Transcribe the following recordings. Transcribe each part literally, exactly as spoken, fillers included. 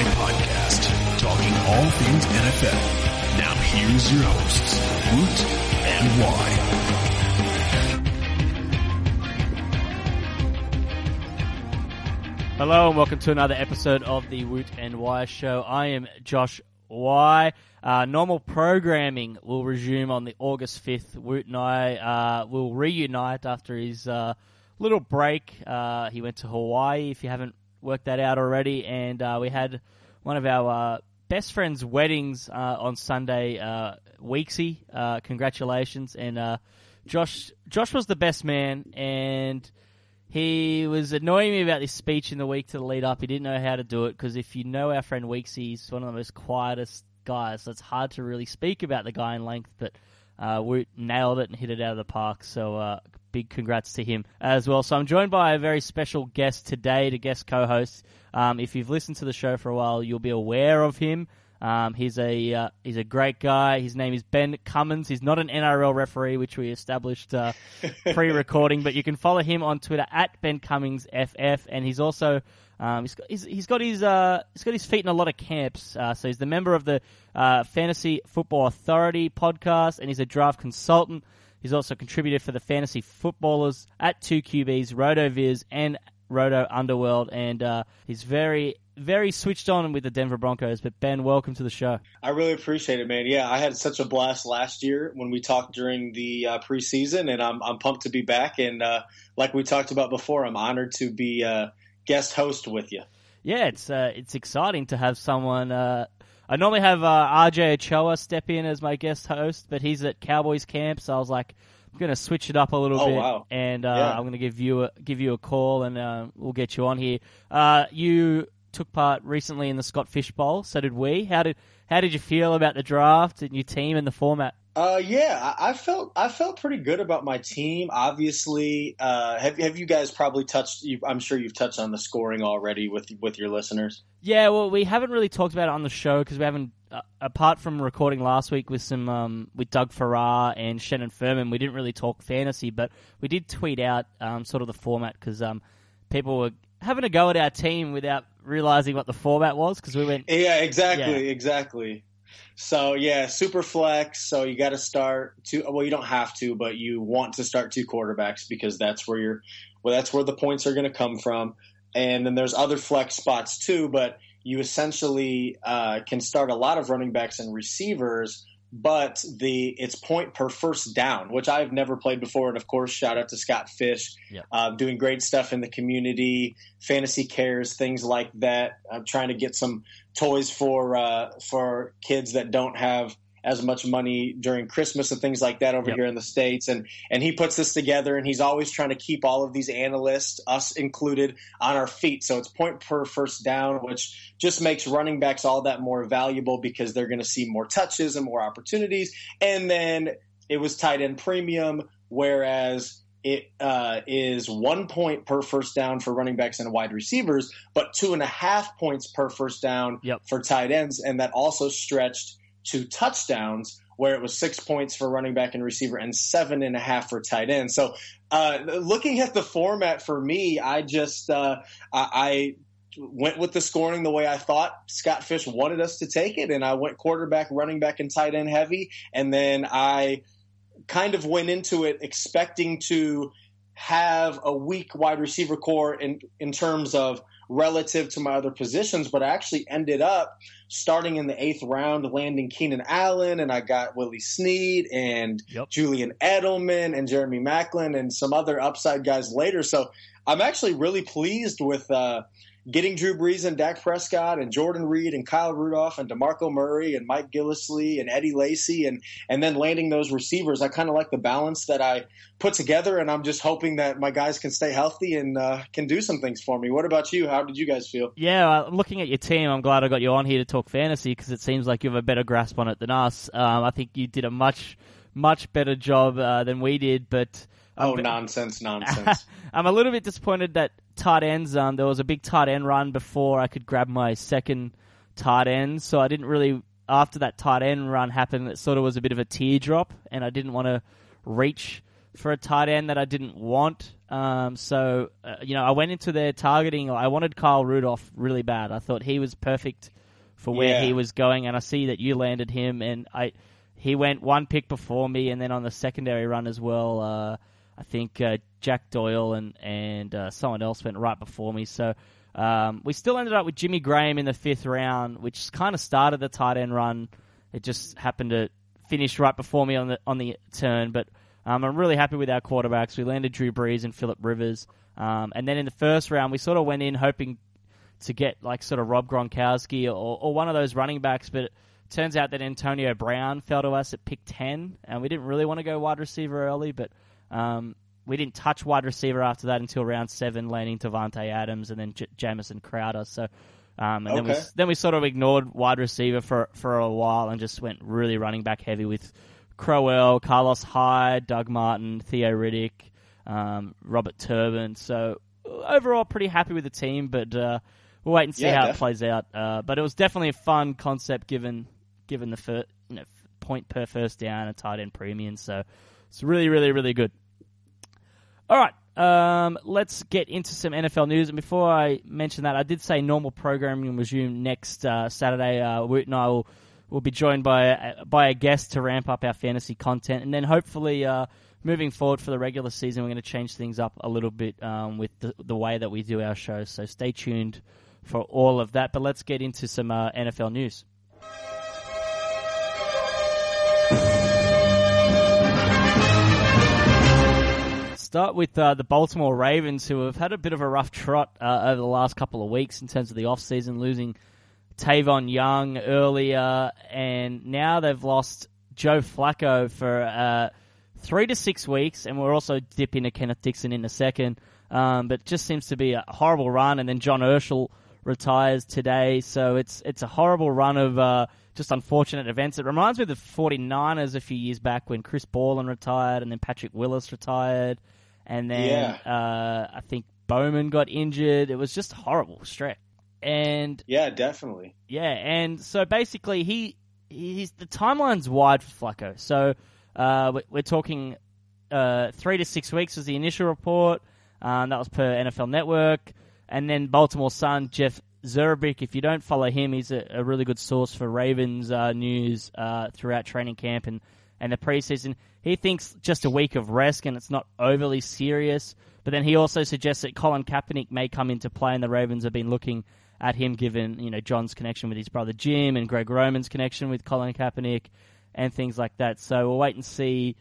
Line Podcast, talking all things N F L. Now here's your hosts, Root and Why. Hello and welcome to another episode of the Woot and Why Show. I am Josh Y. Uh, normal programming will resume on the August fifth. Woot and I uh, will reunite after his uh, little break. Uh, he went to Hawaii, if you haven't worked that out already. And uh, we had one of our uh, best friend's weddings uh, on Sunday, uh, Weeksy. Uh, congratulations. And uh, Josh, Josh was the best man, and he was annoying me about this speech in the week to the lead up. He didn't know how to do it because if you know our friend Weeksy, he's one of the most quietest guys, so it's hard to really speak about the guy in length, but uh, Woot nailed it and hit it out of the park, so uh, big congrats to him as well. So I'm joined by a very special guest today, the guest co-host. Um, if you've listened to the show for a while, you'll be aware of him. Um, he's a uh, he's a great guy. His name is Ben Cummins. He's not an N R L referee, which we established uh, pre-recording, but you can follow him on Twitter at Ben Cummins F F. And he's also um, he's got he's, he's got his uh, he's got his feet in a lot of camps. Uh, so he's the member of the uh, Fantasy Football Authority podcast, and he's a draft consultant. He's also a contributor for the Fantasy Footballers at two Q Bs, RotoViz, and Roto Underworld, and uh, he's very. very switched on with the Denver Broncos. But Ben, welcome to the show. I really appreciate it, man. Yeah, I had such a blast last year when we talked during the uh, preseason, and I'm I'm pumped to be back. And uh, like we talked about before, I'm honored to be uh, guest host with you. Yeah, it's uh, it's exciting to have someone. Uh, I normally have uh, R J Ochoa step in as my guest host, but he's at Cowboys camp, so I was like, I'm going to switch it up a little oh, bit, wow. and uh, yeah. I'm going to give you a, give you a call, and uh, we'll get you on here. Uh, you took part recently in the Scott Fish Bowl, so did we. How did how did you feel about the draft and your team and the format? Uh, yeah, I, I felt I felt pretty good about my team. Obviously, uh, have have you guys probably touched? You've, I'm sure you've touched on the scoring already with with your listeners. Yeah, well, we haven't really talked about it on the show because we haven't. Uh, apart from recording last week with some um, with Doug Farrar and Shannon Furman, we didn't really talk fantasy, but we did tweet out um, sort of the format because um, people were having a go at our team without realizing what the format was because we went yeah exactly yeah. exactly so yeah super flex, so you got to start two well you don't have to but you want to start two quarterbacks because that's where you're well that's where the points are going to come from, and then there's other flex spots too, but you essentially uh can start a lot of running backs and receivers, but the it's point per first down, which I've never played before. And of course, shout out to Scott Fish, yep. uh, doing great stuff in the community, Fantasy Cares, things like that. I'm trying to get some toys for uh, for kids that don't have as much money during Christmas and things like that over yep. here in the States. And and he puts this together, and he's always trying to keep all of these analysts, us included, on our feet. So it's point per first down, which just makes running backs all that more valuable because they're going to see more touches and more opportunities. And then it was tight end premium, whereas it uh, is one point per first down for running backs and wide receivers, but two and a half points per first down yep. for tight ends. And that also stretched to touchdowns, where it was six points for running back and receiver and seven and a half for tight end. So uh, looking at the format for me, I just uh, I, I went with the scoring the way I thought Scott Fish wanted us to take it, and I went quarterback, running back, and tight end heavy. And then I kind of went into it expecting to have a weak wide receiver core in, in terms of relative to my other positions, but I actually ended up starting in the eighth round, landing Keenan Allen, and I got Willie Snead and yep. Julian Edelman and Jeremy Maclin and some other upside guys later. So I'm actually really pleased with uh, getting Drew Brees and Dak Prescott and Jordan Reed and Kyle Rudolph and DeMarco Murray and Mike Gillislee and Eddie Lacy and and then landing those receivers. I kind of like the balance that I put together, and I'm just hoping that my guys can stay healthy and uh, can do some things for me. What about you? How did you guys feel? Yeah, uh, looking at your team, I'm glad I got you on here to talk fantasy because it seems like you have a better grasp on it than us. Um, I think you did a much, much better job uh, than we did, but Um, oh, nonsense, nonsense. I'm a little bit disappointed that tight ends, um, there was a big tight end run before I could grab my second tight end. So I didn't really, after that tight end run happened, it sort of was a bit of a teardrop, and I didn't want to reach for a tight end that I didn't want. Um, so, uh, you know, I went into their targeting. I wanted Kyle Rudolph really bad. I thought he was perfect for where yeah. he was going, and I see that you landed him, and I he went one pick before me, and then on the secondary run as well, uh, I think uh, Jack Doyle and, and uh, someone else went right before me. So um, we still ended up with Jimmy Graham in the fifth round, which kind of started the tight end run. It just happened to finish right before me on the on the turn, but Um, I'm really happy with our quarterbacks. We landed Drew Brees and Phillip Rivers. Um, and then in the first round, we sort of went in hoping to get like sort of Rob Gronkowski or, or one of those running backs. But it turns out that Antonio Brown fell to us at pick ten. And we didn't really want to go wide receiver early, but um, we didn't touch wide receiver after that until round seven, landing Devontae Adams and then J- Jamison Crowder. So um, and okay. then, we, then we sort of ignored wide receiver for, for a while and just went really running back heavy with Crowell, Carlos Hyde, Doug Martin, Theo Riddick, um, Robert Turbin. So overall, pretty happy with the team, but uh, we'll wait and see yeah, how definitely. it plays out. Uh, but it was definitely a fun concept, given given the fir- you know, point per first down and tight end premium. So it's really, really, really good. All right, um, let's get into some N F L news. And before I mention that, I did say normal programming will resume next uh, Saturday. Uh, Woot and I will. We'll be joined by a, by a guest to ramp up our fantasy content. And then hopefully, uh, moving forward for the regular season, we're going to change things up a little bit um, with the, the way that we do our show. So stay tuned for all of that. But let's get into some uh, N F L news. Start with uh, the Baltimore Ravens, who have had a bit of a rough trot uh, over the last couple of weeks in terms of the offseason, losing Tavon Young earlier, and now they've lost Joe Flacco for uh, three to six weeks, and we'll also dip into Kenneth Dixon in a second, um, but it just seems to be a horrible run, and then John Urschel retires today, so it's it's a horrible run of uh, just unfortunate events. It reminds me of the 49ers a few years back when Chris Borland retired, and then Patrick Willis retired, and then yeah. uh, I think Bowman got injured. It was just a horrible stretch. And yeah, definitely. Yeah, and so basically, he he's the timeline's wide for Flacco. So uh, we're, we're talking uh, three to six weeks was the initial report. Um, that was per N F L Network, and then Baltimore Sun Jeff Zurbrich. If you don't follow him, he's a, a really good source for Ravens uh, news uh, throughout training camp and and the preseason. He thinks just a week of rest and it's not overly serious. But then he also suggests that Colin Kaepernick may come into play, and the Ravens have been looking at him, given you know John's connection with his brother Jim and Greg Roman's connection with Colin Kaepernick and things like that. So we'll wait and see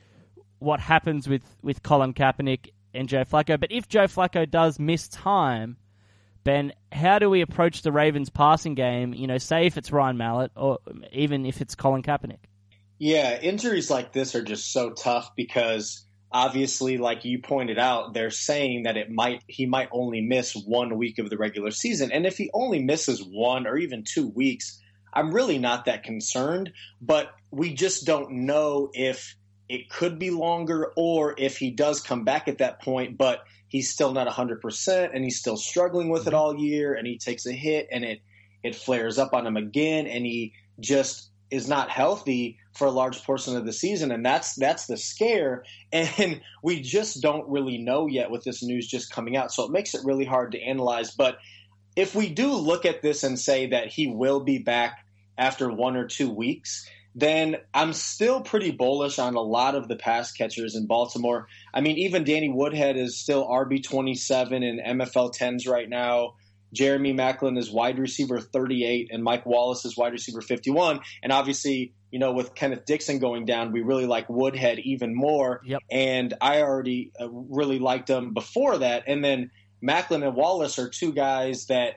what happens with, with Colin Kaepernick and Joe Flacco. But if Joe Flacco does miss time, Ben, how do we approach the Ravens' passing game? You know, say if it's Ryan Mallett or even if it's Colin Kaepernick. Yeah, injuries like this are just so tough because obviously, like you pointed out, they're saying that it might he might only miss one week of the regular season. And if he only misses one or even two weeks, I'm really not that concerned. But we just don't know if it could be longer or if he does come back at that point, but he's still not one hundred percent and he's still struggling with it all year, and he takes a hit and it, it flares up on him again, and he just is not healthy for a large portion of the season. And that's that's the scare. And we just don't really know yet with this news just coming out. So it makes it really hard to analyze. But if we do look at this and say that he will be back after one or two weeks, then I'm still pretty bullish on a lot of the pass catchers in Baltimore. I mean, even Danny Woodhead is still R B twenty-seven in M F L tens right now. Jeremy Maclin is wide receiver thirty-eight, and Mike Wallace is wide receiver fifty-one. And obviously, you know, with Kenneth Dixon going down, we really like Woodhead even more. Yep. And I already uh, really liked him before that. And then Maclin and Wallace are two guys that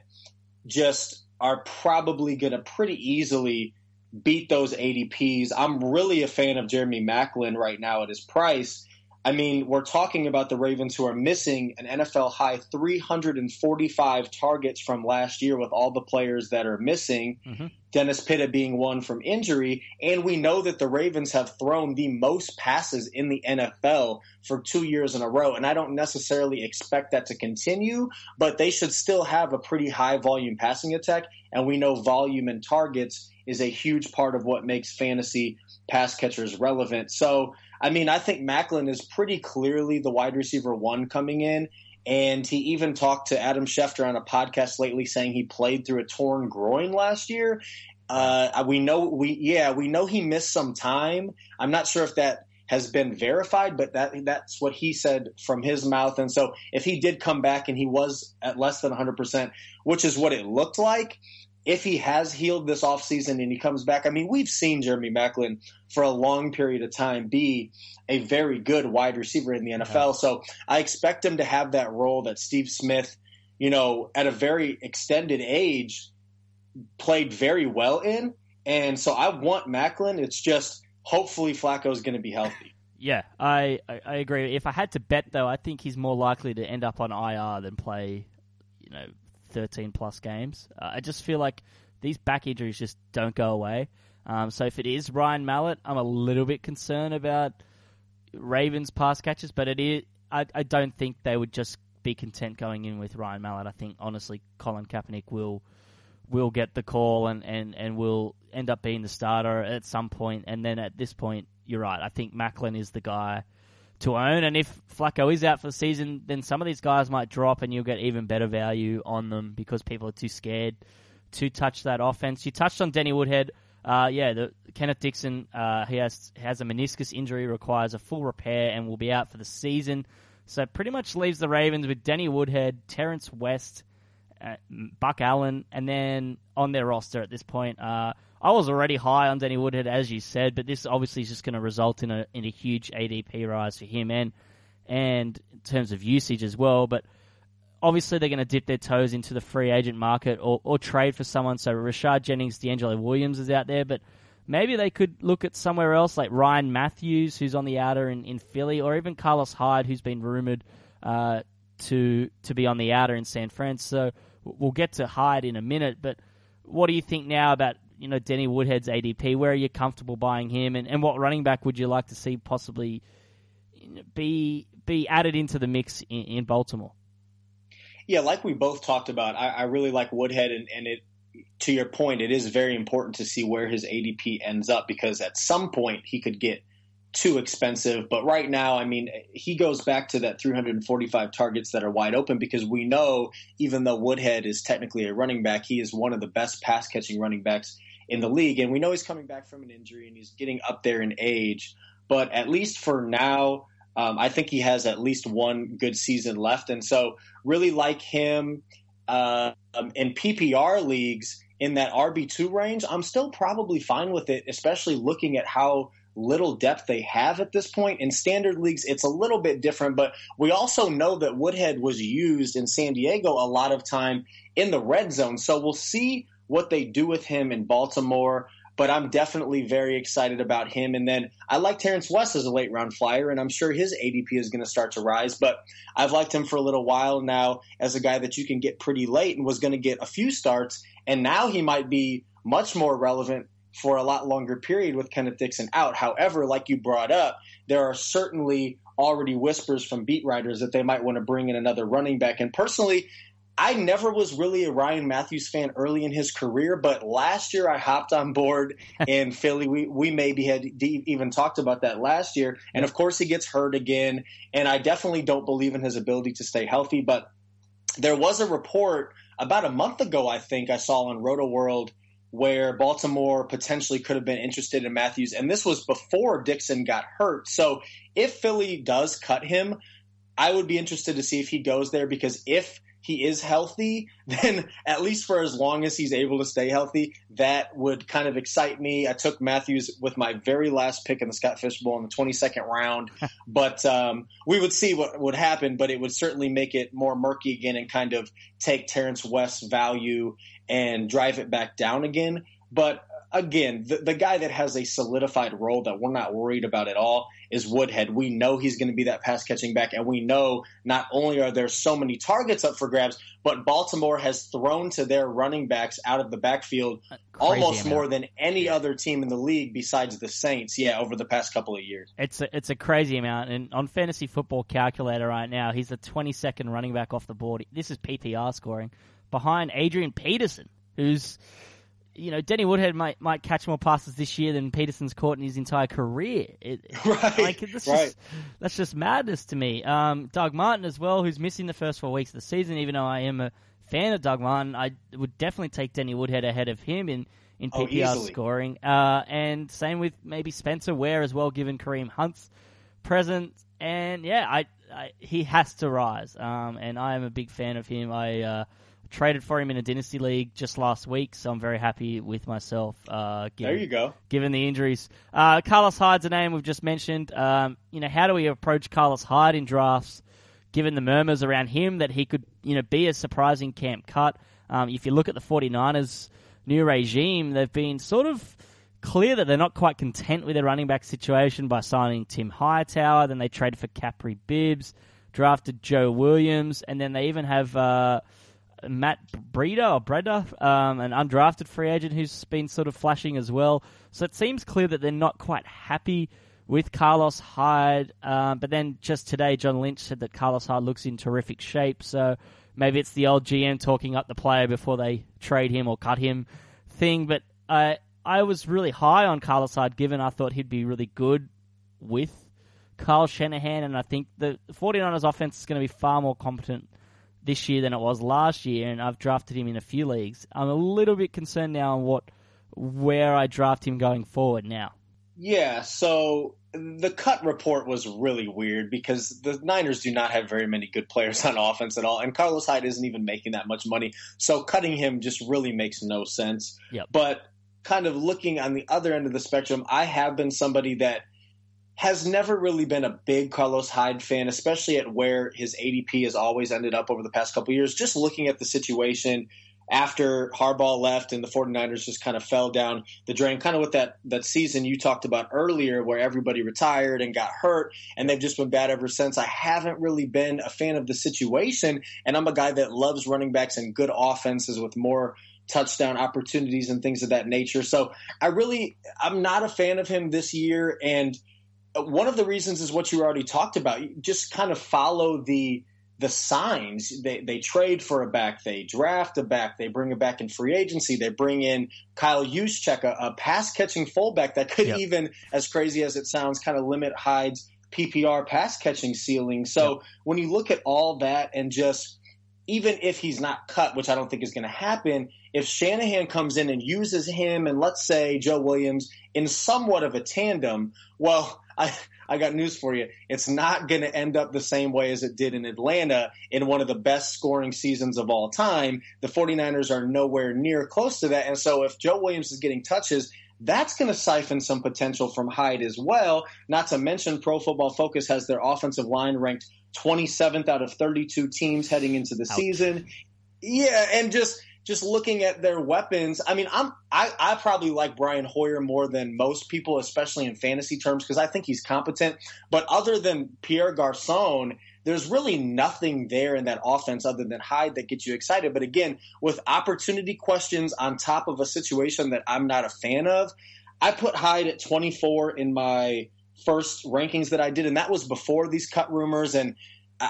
just are probably going to pretty easily beat those A D Ps. I'm really a fan of Jeremy Maclin right now at his price. I mean, we're talking about the Ravens who are missing an N F L-high three hundred forty-five targets from last year with all the players that are missing, mm-hmm. Dennis Pitta being one from injury, and we know that the Ravens have thrown the most passes in the N F L for two years in a row, and I don't necessarily expect that to continue, but they should still have a pretty high-volume passing attack, and we know volume and targets is a huge part of what makes fantasy pass catchers relevant. So I mean, I think Maclin is pretty clearly the wide receiver one coming in, and he even talked to Adam Schefter on a podcast lately saying he played through a torn groin last year. Uh, we know we yeah we know he missed some time. I'm not sure if that has been verified, but that that's what he said from his mouth. And so if he did come back and he was at less than one hundred percent, which is what it looked like, if he has healed this offseason and he comes back, I mean, we've seen Jeremy Maclin for a long period of time be a very good wide receiver in the N F L. Yeah. So I expect him to have that role that Steve Smith, you know, at a very extended age played very well in. And so I want Maclin. It's just hopefully Flacco is going to be healthy. Yeah, I, I, I agree. If I had to bet, though, I think he's more likely to end up on I R than play, you know, thirteen plus games. Uh, I just feel like these back injuries just don't go away. Um, so if it is Ryan Mallett, I'm a little bit concerned about Ravens pass catches, but it is, I, I don't think they would just be content going in with Ryan Mallett. I think, honestly, Colin Kaepernick will will get the call and, and, and will end up being the starter at some point. And then at this point, you're right. I think Maclin is the guy to own, and if Flacco is out for the season, then some of these guys might drop and you'll get even better value on them because people are too scared to touch that offense. You touched on Danny Woodhead. Uh, yeah, the, Kenneth Dixon, uh, he has has a meniscus injury, requires a full repair, and will be out for the season. So it pretty much leaves the Ravens with Danny Woodhead, Terrence West, uh, Buck Allen, and then on their roster at this point. Uh, I was already high on Danny Woodhead, as you said, but this obviously is just going to result in a in a huge A D P rise for him and and in terms of usage as well. But obviously they're going to dip their toes into the free agent market or, or trade for someone. So Rashad Jennings, D'Angelo Williams is out there, but maybe they could look at somewhere else like Ryan Matthews, who's on the outer in, in Philly, or even Carlos Hyde, who's been rumored uh, to to be on the outer in San Fran. So we'll get to Hyde in a minute, but what do you think now about, you know, Danny Woodhead's A D P? Where are you comfortable buying him, and, and what running back would you like to see possibly be be added into the mix in, in Baltimore? Yeah, like we both talked about, I, I really like Woodhead, and, and it, to your point, it is very important to see where his A D P ends up because at some point he could get too expensive. But right now, I mean, he goes back to that three hundred forty-five targets that are wide open because we know, even though Woodhead is technically a running back, he is one of the best pass-catching running backs in the league. And we know he's coming back from an injury and he's getting up there in age. But at least for now, um, I think he has at least one good season left. And so really like him uh, um, in P P R leagues in that R B two range, I'm still probably fine with it, especially looking at how little depth they have at this point. In standard leagues, it's a little bit different, but we also know that Woodhead was used in San Diego a lot of time in the red zone. So we'll see what they do with him in Baltimore, but I'm definitely very excited about him. And then I like Terrence West as a late round flyer, and I'm sure his A D P is going to start to rise, but I've liked him for a little while now as a guy that you can get pretty late and was going to get a few starts. And now he might be much more relevant for a lot longer period with Kenneth Dixon out. However, like you brought up, there are certainly already whispers from beat writers that they might want to bring in another running back. And personally, I never was really a Ryan Matthews fan early in his career, but last year I hopped on board in Philly. We we maybe had even talked about that last year. And of course he gets hurt again. And I definitely don't believe in his ability to stay healthy. But there was a report about a month ago, I think I saw on RotoWorld, where Baltimore potentially could have been interested in Matthews. And this was before Dixon got hurt. So if Philly does cut him, I would be interested to see if he goes there, because if he is healthy, then at least for as long as he's able to stay healthy, that would kind of excite me. I took Matthews with my very last pick in the Scott Fish Bowl in the twenty-second round, but um, we would see what would happen, but it would certainly make it more murky again and kind of take Terrence West's value and drive it back down again. But again, the, the guy that has a solidified role that we're not worried about at all is Woodhead. We know he's going to be that pass-catching back, and we know not only are there so many targets up for grabs, but Baltimore has thrown to their running backs out of the backfield almost amount. more than any yeah. other team in the league besides the Saints, yeah, over the past couple of years. It's a, it's a crazy amount, and on Fantasy Football Calculator right now, he's the twenty-second running back off the board. This is P P R scoring, behind Adrian Peterson, who's you know, Danny Woodhead might might catch more passes this year than Peterson's caught in his entire career. It, right, like, that's, right. Just, that's just madness to me. Um, Doug Martin as well, who's missing the first four weeks of the season. Even though I am a fan of Doug Martin, I would definitely take Danny Woodhead ahead of him in, in P P R oh, scoring. Uh, and same with maybe Spencer Ware as well, given Kareem Hunt's presence. And, yeah, I, I he has to rise. Um, and I am a big fan of him. I... Uh, traded for him in a dynasty league just last week, so I'm very happy with myself. Uh, given, there you go. Given the injuries, uh, Carlos Hyde's a name we've just mentioned. Um, you know, how do we approach Carlos Hyde in drafts? Given the murmurs around him that he could, you know, be a surprising camp cut. Um, if you look at the 49ers' new regime, they've been sort of clear that they're not quite content with their running back situation by signing Tim Hightower. Then they traded for Capri Bibbs, drafted Joe Williams, and then they even have. Uh, Matt Breida, or Breda, um, an undrafted free agent who's been sort of flashing as well. So it seems clear that they're not quite happy with Carlos Hyde. Um, but then just today, John Lynch said that Carlos Hyde looks in terrific shape. So maybe it's the old G M talking up the player before they trade him or cut him thing. But I, I was really high on Carlos Hyde, given I thought he'd be really good with Kyle Shanahan. And I think the 49ers offense is going to be far more competent this year than it was last year, and I've drafted him in a few leagues. I'm a little bit concerned now on what where I draft him going forward now. Yeah, so the cut report was really weird because the Niners do not have very many good players on offense at all, and Carlos Hyde isn't even making that much money, so cutting him just really makes no sense. Yep. But kind of looking on the other end of the spectrum, I have been somebody that has never really been a big Carlos Hyde fan, especially at where his A D P has always ended up over the past couple of years. Just looking at the situation after Harbaugh left and the 49ers just kind of fell down the drain, kind of with that, that season you talked about earlier where everybody retired and got hurt, and they've just been bad ever since. I haven't really been a fan of the situation, and I'm a guy that loves running backs and good offenses with more touchdown opportunities and things of that nature. So I really – I'm not a fan of him this year, and – one of the reasons is what you already talked about. You just kind of follow the the signs. They they trade for a back. They draft a back. They bring a back in free agency. They bring in Kyle Juszczyk, a, a pass-catching fullback that could yep. even, as crazy as it sounds, kind of limit Hyde's P P R pass-catching ceiling. So yep. when you look at all that and just even if he's not cut, which I don't think is going to happen, if Shanahan comes in and uses him and let's say Joe Williams in somewhat of a tandem, well – I, I got news for you. It's not going to end up the same way as it did in Atlanta in one of the best scoring seasons of all time. The 49ers are nowhere near close to that. And so if Joe Williams is getting touches, that's going to siphon some potential from Hyde as well. Not to mention Pro Football Focus has their offensive line ranked twenty-seventh out of thirty-two teams heading into the Ouch. season. Yeah, and just – Just looking at their weapons, I mean, I'm I, I probably like Brian Hoyer more than most people, especially in fantasy terms, because I think he's competent. But other than Pierre Garçon, there's really nothing there in that offense other than Hyde that gets you excited. But again, with opportunity questions on top of a situation that I'm not a fan of, I put Hyde at twenty-four in my first rankings that I did, and that was before these cut rumors and.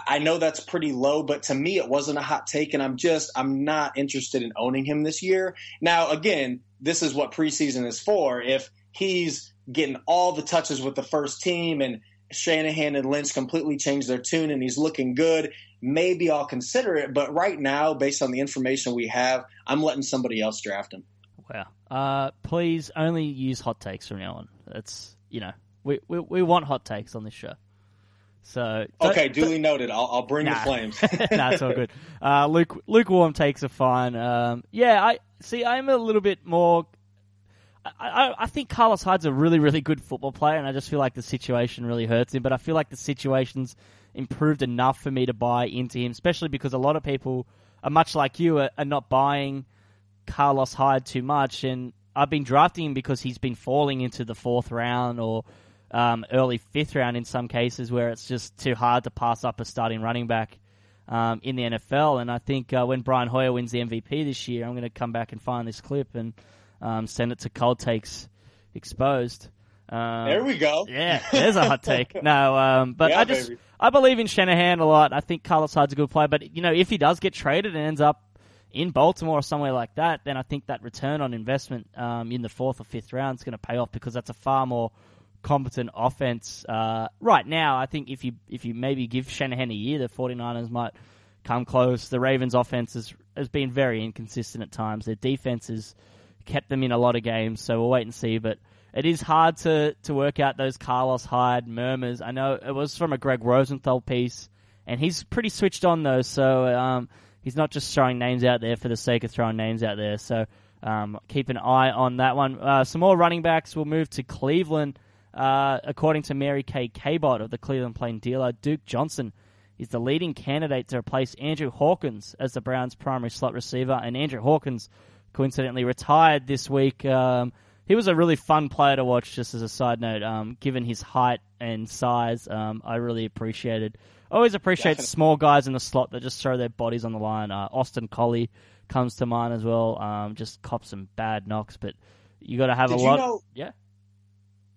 I know that's pretty low, but to me it wasn't a hot take, and I'm just I'm not interested in owning him this year. Now, again, this is what preseason is for. If he's getting all the touches with the first team and Shanahan and Lynch completely changed their tune and he's looking good, maybe I'll consider it. But right now, based on the information we have, I'm letting somebody else draft him. Wow. Uh, please only use hot takes from now on. That's, you know, we, we, we want hot takes on this show. So okay, duly noted. I'll, I'll bring nah. the flames. nah, it's all good. Uh, Luke, lukewarm takes are fine. Um, yeah, I see. I'm a little bit more. I, I, I think Carlos Hyde's a really, really good football player, and I just feel like the situation really hurts him. But I feel like the situation's improved enough for me to buy into him, especially because a lot of people are much like you are, are not buying Carlos Hyde too much, and I've been drafting him because he's been falling into the fourth round or. Um, early fifth round in some cases where it's just too hard to pass up a starting running back um, in the N F L. And I think uh, when Brian Hoyer wins the M V P this year, I'm going to come back and find this clip and um, send it to Cold Takes Exposed. Um, there we go. Yeah, there's a hot take. No, um, but yeah, I just baby. I believe in Shanahan a lot. I think Carlos Hyde's a good player, but you know if he does get traded and ends up in Baltimore or somewhere like that, then I think that return on investment um, in the fourth or fifth round is going to pay off, because that's a far more competent offense. Uh, right now, I think if you if you maybe give Shanahan a year, the 49ers might come close. The Ravens' offense has, has been very inconsistent at times. Their defense has kept them in a lot of games, so we'll wait and see. But it is hard to, to work out those Carlos Hyde murmurs. I know it was from a Greg Rosenthal piece, and he's pretty switched on, though, so um, he's not just throwing names out there for the sake of throwing names out there. So um, keep an eye on that one. Uh, some more running backs. We'll move to Cleveland. Uh, according to Mary Kay Cabot of the Cleveland Plain Dealer, Duke Johnson is the leading candidate to replace Andrew Hawkins as the Browns' primary slot receiver, and Andrew Hawkins coincidentally retired this week. Um, he was a really fun player to watch, just as a side note, um, given his height and size. Um, I really appreciated always appreciate Definitely. small guys in the slot that just throw their bodies on the line. Uh, Austin Collie comes to mind as well, um, just copped some bad knocks, but you got to have Did a lot. You know- yeah.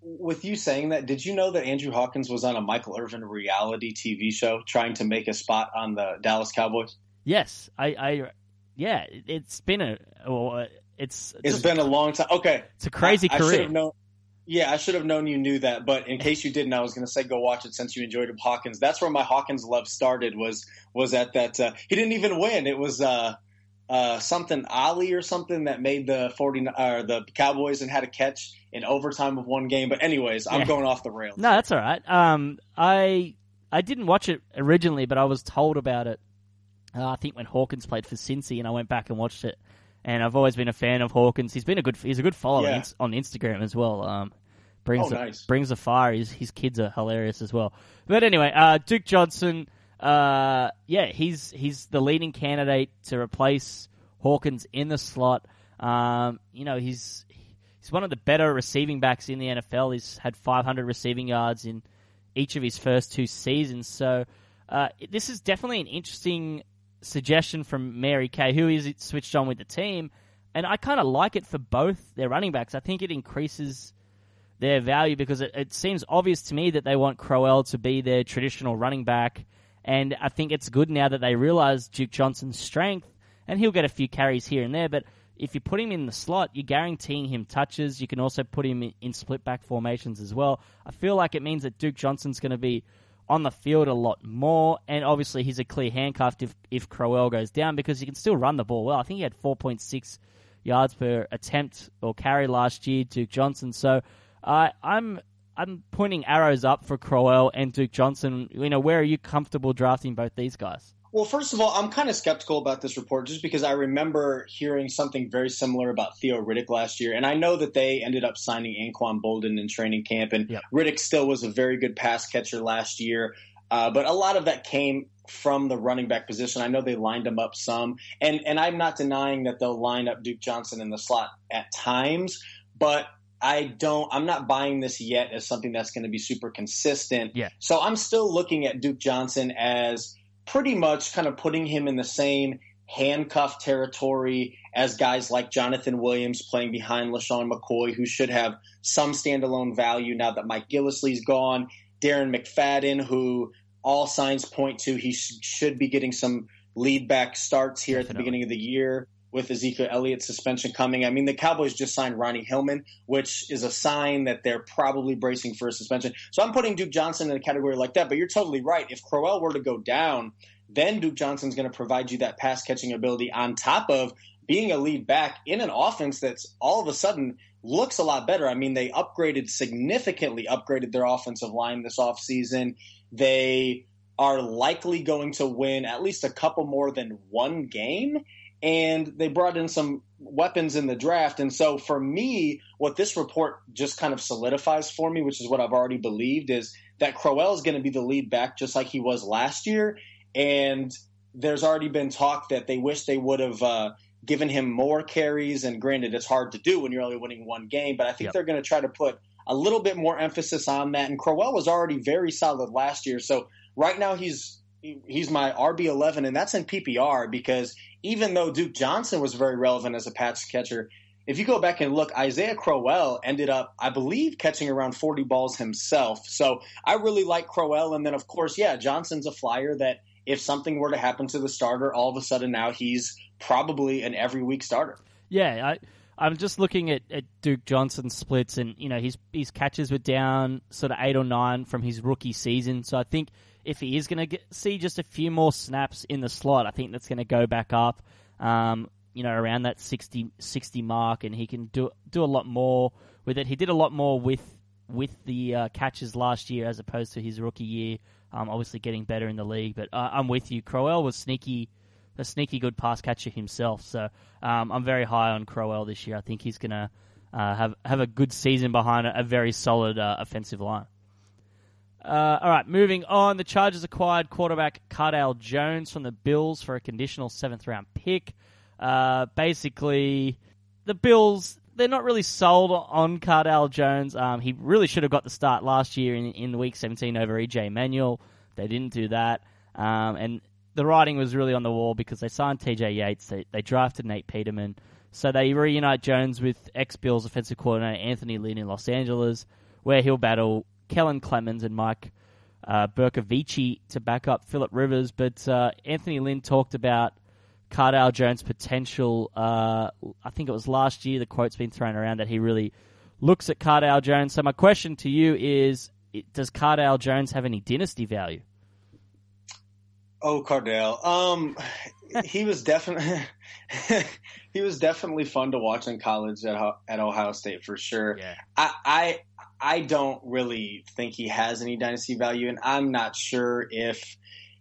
With you saying that, did you know that Andrew Hawkins was on a Michael Irvin reality T V show trying to make a spot on the Dallas Cowboys? Yes, I, I yeah, it's been a, well, it's it's just, been a long time. Okay, it's a crazy I, career. I known, yeah, I should have known you knew that, but in case you didn't, I was going to say go watch it since you enjoyed Hawkins. That's where my Hawkins love started. Was was at that uh, he didn't even win. It was. Uh, Uh, something Ollie or something that made the forty or the Cowboys and had a catch in overtime of one game. But anyways, I'm yeah. going off the rails. No, that's all right. Um, I I didn't watch it originally, but I was told about it. Uh, I think when Hawkins played for Cincy, and I went back and watched it. And I've always been a fan of Hawkins. He's been a good he's a good follower yeah. on Instagram as well. Um, brings oh, the, nice. brings the fire. His his kids are hilarious as well. But anyway, uh, Duke Johnson. Uh, yeah, he's he's the leading candidate to replace Hawkins in the slot. Um, you know, he's he's one of the better receiving backs in the N F L. He's had five hundred receiving yards in each of his first two seasons. So uh, this is definitely an interesting suggestion from Mary Kay, who is switched on with the team. And I kind of like it for both their running backs. I think it increases their value because it, it seems obvious to me that they want Crowell to be their traditional running back. And I think it's good now that they realize Duke Johnson's strength, and he'll get a few carries here and there. But if you put him in the slot, you're guaranteeing him touches. You can also put him in split back formations as well. I feel like it means that Duke Johnson's going to be on the field a lot more. And obviously, he's a clear handcuff if, if Crowell goes down, because he can still run the ball well. I think he had four point six yards per attempt or carry last year, Duke Johnson. So uh, I'm... I'm pointing arrows up for Crowell and Duke Johnson. You know, where are you comfortable drafting both these guys? Well, first of all, I'm kind of skeptical about this report just because I remember hearing something very similar about Theo Riddick last year. And I know that they ended up signing Anquan Boldin in training camp, and yep. Riddick still was a very good pass catcher last year. Uh, but a lot of that came from the running back position. I know they lined him up some. And, and I'm not denying that they'll line up Duke Johnson in the slot at times, but I don't, I'm not buying this yet as something that's going to be super consistent. Yeah. So I'm still looking at Duke Johnson as pretty much kind of putting him in the same handcuff territory as guys like Jonathan Williams playing behind LaShawn McCoy, who should have some standalone value now that Mike Gillislee's gone. Darren McFadden, who all signs point to he sh- should be getting some lead back starts here Definitely. at the beginning of the year. With Ezekiel Elliott's suspension coming. I mean, the Cowboys just signed Ronnie Hillman, which is a sign that they're probably bracing for a suspension. So I'm putting Duke Johnson in a category like that, but you're totally right. If Crowell were to go down, then Duke Johnson's going to provide you that pass-catching ability on top of being a lead back in an offense that's all of a sudden looks a lot better. I mean, they upgraded, significantly upgraded their offensive line this offseason. They are likely going to win at least a couple more than one game. And they brought in some weapons in the draft. And so for me, what this report just kind of solidifies for me, which is what I've already believed, is that Crowell is going to be the lead back just like he was last year. And there's already been talk that they wish they would have uh, given him more carries. And granted, it's hard to do when you're only winning one game. But I think yep. they're going to try to put a little bit more emphasis on that. And Crowell was already very solid last year. So right now he's he's my R B eleven, and that's in P P R because even though Duke Johnson was very relevant as a pass catcher, if you go back and look, Isaiah Crowell ended up, I believe, catching around forty balls himself. So I really like Crowell. And then, of course, yeah, Johnson's a flyer that if something were to happen to the starter, all of a sudden now he's probably an every week starter. Yeah, I, I'm just looking at, at Duke Johnson's splits, and you know his his catches were down sort of eight or nine from his rookie season. So I think if he is going to see just a few more snaps in the slot, I think that's going to go back up, um, you know, around that sixty, sixty mark, and he can do do a lot more with it. He did a lot more with with the uh, catches last year as opposed to his rookie year. Um, obviously getting better in the league, but uh, I'm with you. Crowell was sneaky. A sneaky good pass catcher himself, so um, I'm very high on Crowell this year. I think he's going to uh, have have a good season behind a, a very solid uh, offensive line. Uh, all right, moving on. The Chargers acquired quarterback Cardale Jones from the Bills for a conditional seventh round pick. Uh, basically, the Bills, they're not really sold on Cardale Jones. Um, he really should have got the start last year in, in Week seventeen over E J Manuel. They didn't do that, um, and. The writing was really on the wall because they signed T J Yates, they, they drafted Nate Peterman, so they reunite Jones with ex-Bills offensive coordinator Anthony Lynn in Los Angeles, where he'll battle Kellen Clemons and Mike uh, Bercovici to back up Phillip Rivers. But uh, Anthony Lynn talked about Cardale Jones' potential. Uh, I think it was last year, the quote's been thrown around that he really looks at Cardale Jones. So my question to you is, does Cardale Jones have any dynasty value? Oh, Cardale. Um, he was definitely he was definitely fun to watch in college at Ho- at Ohio State for sure. Yeah. I, I I don't really think he has any dynasty value, and I'm not sure if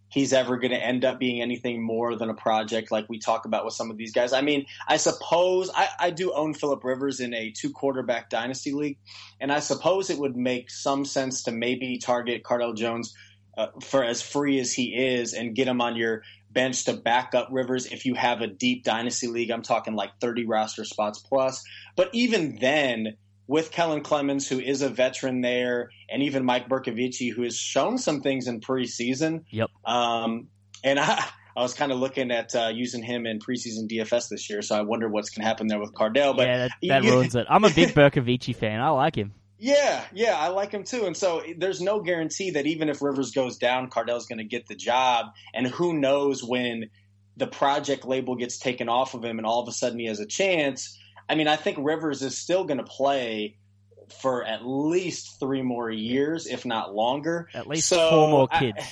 he's ever going to end up being anything more than a project like we talk about with some of these guys. I mean, I suppose I, I do own Phillip Rivers in a two quarterback dynasty league, and I suppose it would make some sense to maybe target Cardale Jones. Uh, for as free as he is, and get him on your bench to back up Rivers if you have a deep dynasty league. I'm talking like thirty roster spots plus. But even then, with Kellen Clemons, who is a veteran there, and even Mike Bercovici, who has shown some things in preseason. Yep. Um, and I, I was kind of looking at uh, using him in preseason D F S this year, so I wonder what's going to happen there with Cardale. But yeah, that, that ruins it. I'm a big Bercovici fan. I like him. Yeah, yeah, I like him too. And so there's no guarantee that even if Rivers goes down, Cardale's going to get the job. And who knows when the project label gets taken off of him and all of a sudden he has a chance. I mean, I think Rivers is still going to play for at least three more years, if not longer. At least so four more kids. I,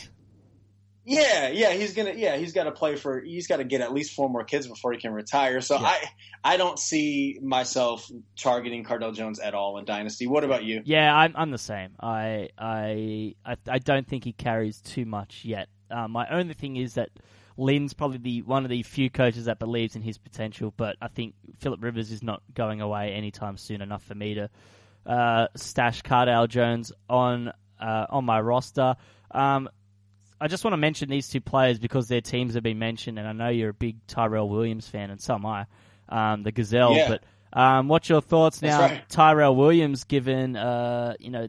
yeah, yeah, he's going to yeah, he's got to play for he's got to get at least four more kids before he can retire. So yeah. I I don't see myself targeting Cardale Jones at all in dynasty. What about you? Yeah, I'm I'm the same. I I I, I don't think he carries too much yet. Uh, my only thing is that Lynn's probably the one of the few coaches that believes in his potential, but I think Phillip Rivers is not going away anytime soon enough for me to uh, stash Cardale Jones on uh, on my roster. Um I just want to mention these two players because their teams have been mentioned, and I know you're a big Tyrell Williams fan, and so am I, um, the Gazelle. Yeah. But um, what's your thoughts now, right. Tyrell Williams, given uh, you know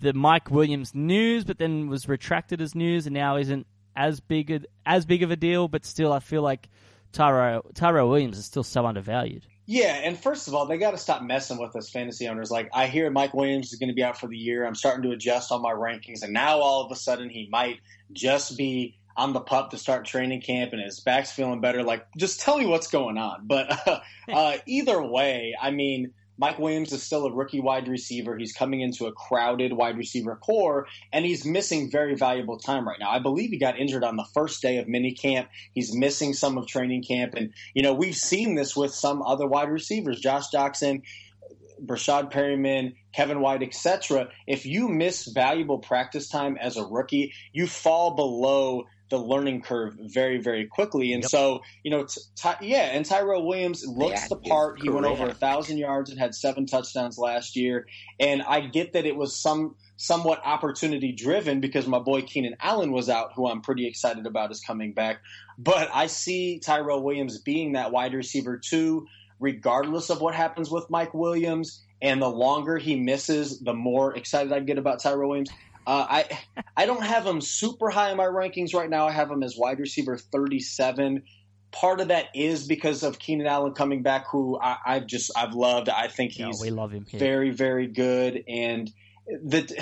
the Mike Williams news, but then was retracted as news, and now isn't as big a, as big of a deal, but still I feel like Tyrell Tyrell Williams is still so undervalued. Yeah, and first of all, they got to stop messing with us fantasy owners. Like, I hear Mike Williams is going to be out for the year. I'm starting to adjust on my rankings, and now all of a sudden he might just be on the pup to start training camp, and his back's feeling better. Like, just tell me what's going on. But uh, uh, either way, I mean, Mike Williams is still a rookie wide receiver. He's coming into a crowded wide receiver core, and he's missing very valuable time right now. I believe he got injured on the first day of minicamp. He's missing some of training camp. And, you know, we've seen this with some other wide receivers, Josh Doxson, Brashad Perryman, Kevin White, et cetera. If you miss valuable practice time as a rookie, you fall below the learning curve very, very quickly. And yep. so, you know, t- t- yeah, and Tyrell Williams looks yeah, the part. He went over one thousand yards and had seven touchdowns last year. And I get that it was some somewhat opportunity-driven because my boy Keenan Allen was out, who I'm pretty excited about is coming back. But I see Tyrell Williams being that wide receiver too, regardless of what happens with Mike Williams. And the longer he misses, the more excited I get about Tyrell Williams. Uh, I I don't have him super high in my rankings right now. I have him as wide receiver thirty-seven. Part of that is because of Keenan Allen coming back, who I, I've just I've loved. I think he's yeah, we love him here. Very, very good. And the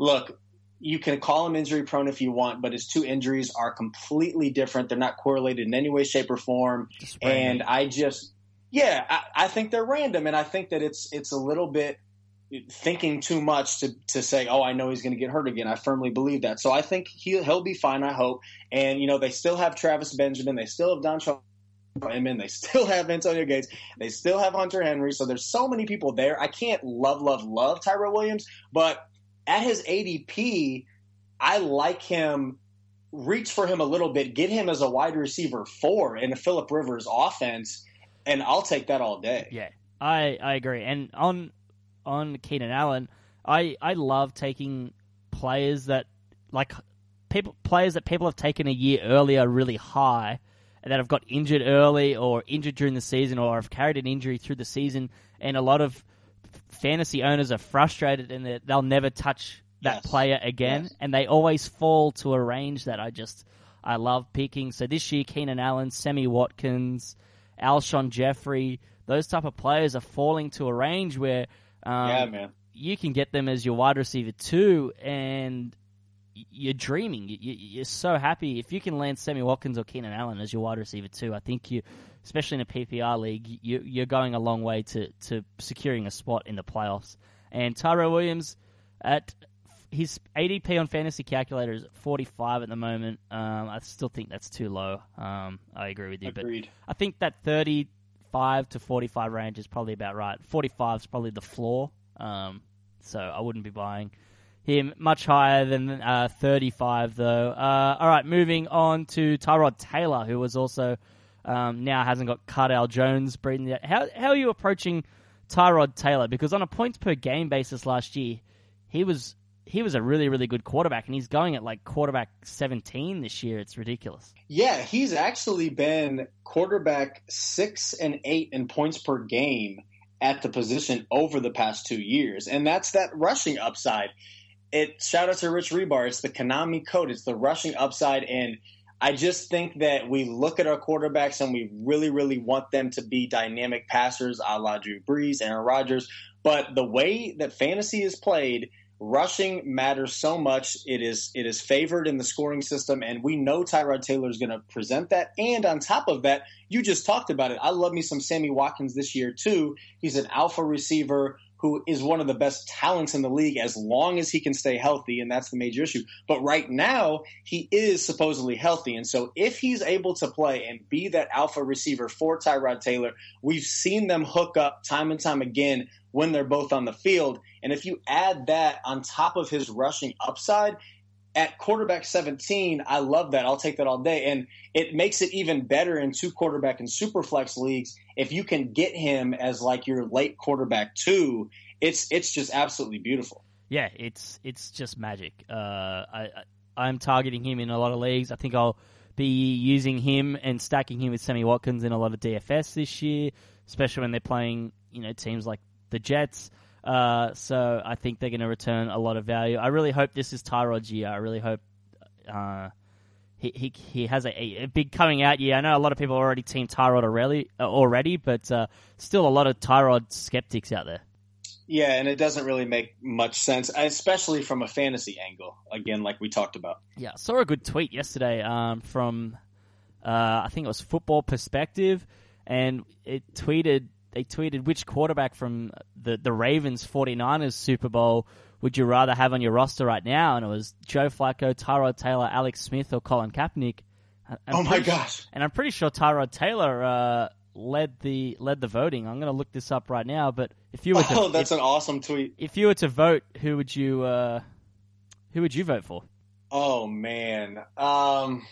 look, you can call him injury prone if you want, but his two injuries are completely different. They're not correlated in any way, shape, or form. And I just, yeah, I, I think they're random. And I think that it's it's a little bit thinking too much to, to say, oh, I know he's going to get hurt again. I firmly believe that. So I think he'll, he'll be fine, I hope. And, you know, they still have Travis Benjamin. They still have Dontrell Inman. They still have Antonio Gates. They still have Hunter Henry. So there's so many people there. I can't love, love, love Tyrell Williams, but at his A D P, I like him, reach for him a little bit, get him as a wide receiver four in a Phillip Rivers offense, and I'll take that all day. Yeah, I, I agree. And on on Keenan Allen, I, I love taking players that like people players that people have taken a year earlier really high and that have got injured early or injured during the season or have carried an injury through the season, and a lot of fantasy owners are frustrated and they'll never touch that yes. player again, yes. and they always fall to a range that I just I love picking. So this year, Keenan Allen, Sammy Watkins, Alshon Jeffrey, those type of players are falling to a range where um, yeah, man. you can get them as your wide receiver too, and you're dreaming. You're so happy if you can land Sammy Watkins or Keenan Allen as your wide receiver too. I think you, especially in a P P R league, you, you're going a long way to, to securing a spot in the playoffs. And Tyrell Williams, at his A D P on Fantasy Calculator is forty-five at the moment. Um, I still think that's too low. Um, I agree with you. Agreed. But I think that thirty-five to forty-five range is probably about right. forty-five is probably the floor. Um, so I wouldn't be buying him much higher than uh, thirty-five, though. Uh, all right, moving on to Tyrod Taylor, who was also um, now hasn't got Cardale Jones breathing yet. How how are you approaching Tyrod Taylor? Because on a points per game basis last year, he was he was a really really good quarterback, and he's going at like quarterback seventeen this year. It's ridiculous. Yeah, he's actually been quarterback six and eight in points per game at the position over the past two years, and that's that rushing upside. It shout out to Rich Rebar. It's the Konami code. It's the rushing upside. And I just think that we look at our quarterbacks and we really, really want them to be dynamic passers, a la Drew Brees, Aaron Rodgers. But the way that fantasy is played, rushing matters so much. It is it is favored in the scoring system, and we know Tyrod Taylor is going to present that. And on top of that, you just talked about it. I love me some Sammy Watkins this year too. He's an alpha receiver who is one of the best talents in the league as long as he can stay healthy, and that's the major issue. But right now, he is supposedly healthy, and so if he's able to play and be that alpha receiver for Tyrod Taylor, we've seen them hook up time and time again when they're both on the field, and if you add that on top of his rushing upside, at quarterback seventeen, I love that. I'll take that all day. And it makes it even better in two quarterback and super flex leagues. If you can get him as like your late quarterback two, it's it's just absolutely beautiful. Yeah, it's it's just magic. Uh, I, I, I'm targeting him in a lot of leagues. I think I'll be using him and stacking him with Sammy Watkins in a lot of D F S this year, especially when they're playing, you know, teams like the Jets. Uh, so I think they're going to return a lot of value. I really hope this is Tyrod's year. I really hope uh, he he he has a, a big coming out year. I know a lot of people already team Tyrod already, already, but uh, still a lot of Tyrod skeptics out there. Yeah, and it doesn't really make much sense, especially from a fantasy angle. Again, like we talked about. Yeah, I saw a good tweet yesterday um, from uh, I think it was Football Perspective, and it tweeted. They tweeted, which quarterback from the, the Ravens 49ers Super Bowl would you rather have on your roster right now? And it was Joe Flacco, Tyrod Taylor, Alex Smith, or Colin Kaepernick. I'm oh, my gosh. Sure, and I'm pretty sure Tyrod Taylor uh, led the led the voting. I'm going to look this up right now. But if you were to, oh, that's if, an awesome tweet. If you were to vote, who would you uh, who would you vote for? Oh, man. Um...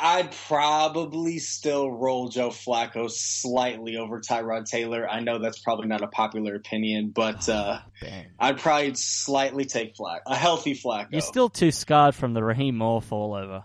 I'd probably still roll Joe Flacco slightly over Tyrod Taylor. I know that's probably not a popular opinion, but uh, oh, I'd probably slightly take Flacco, a healthy Flacco. You're still too scarred from the Raheem Moore fallover.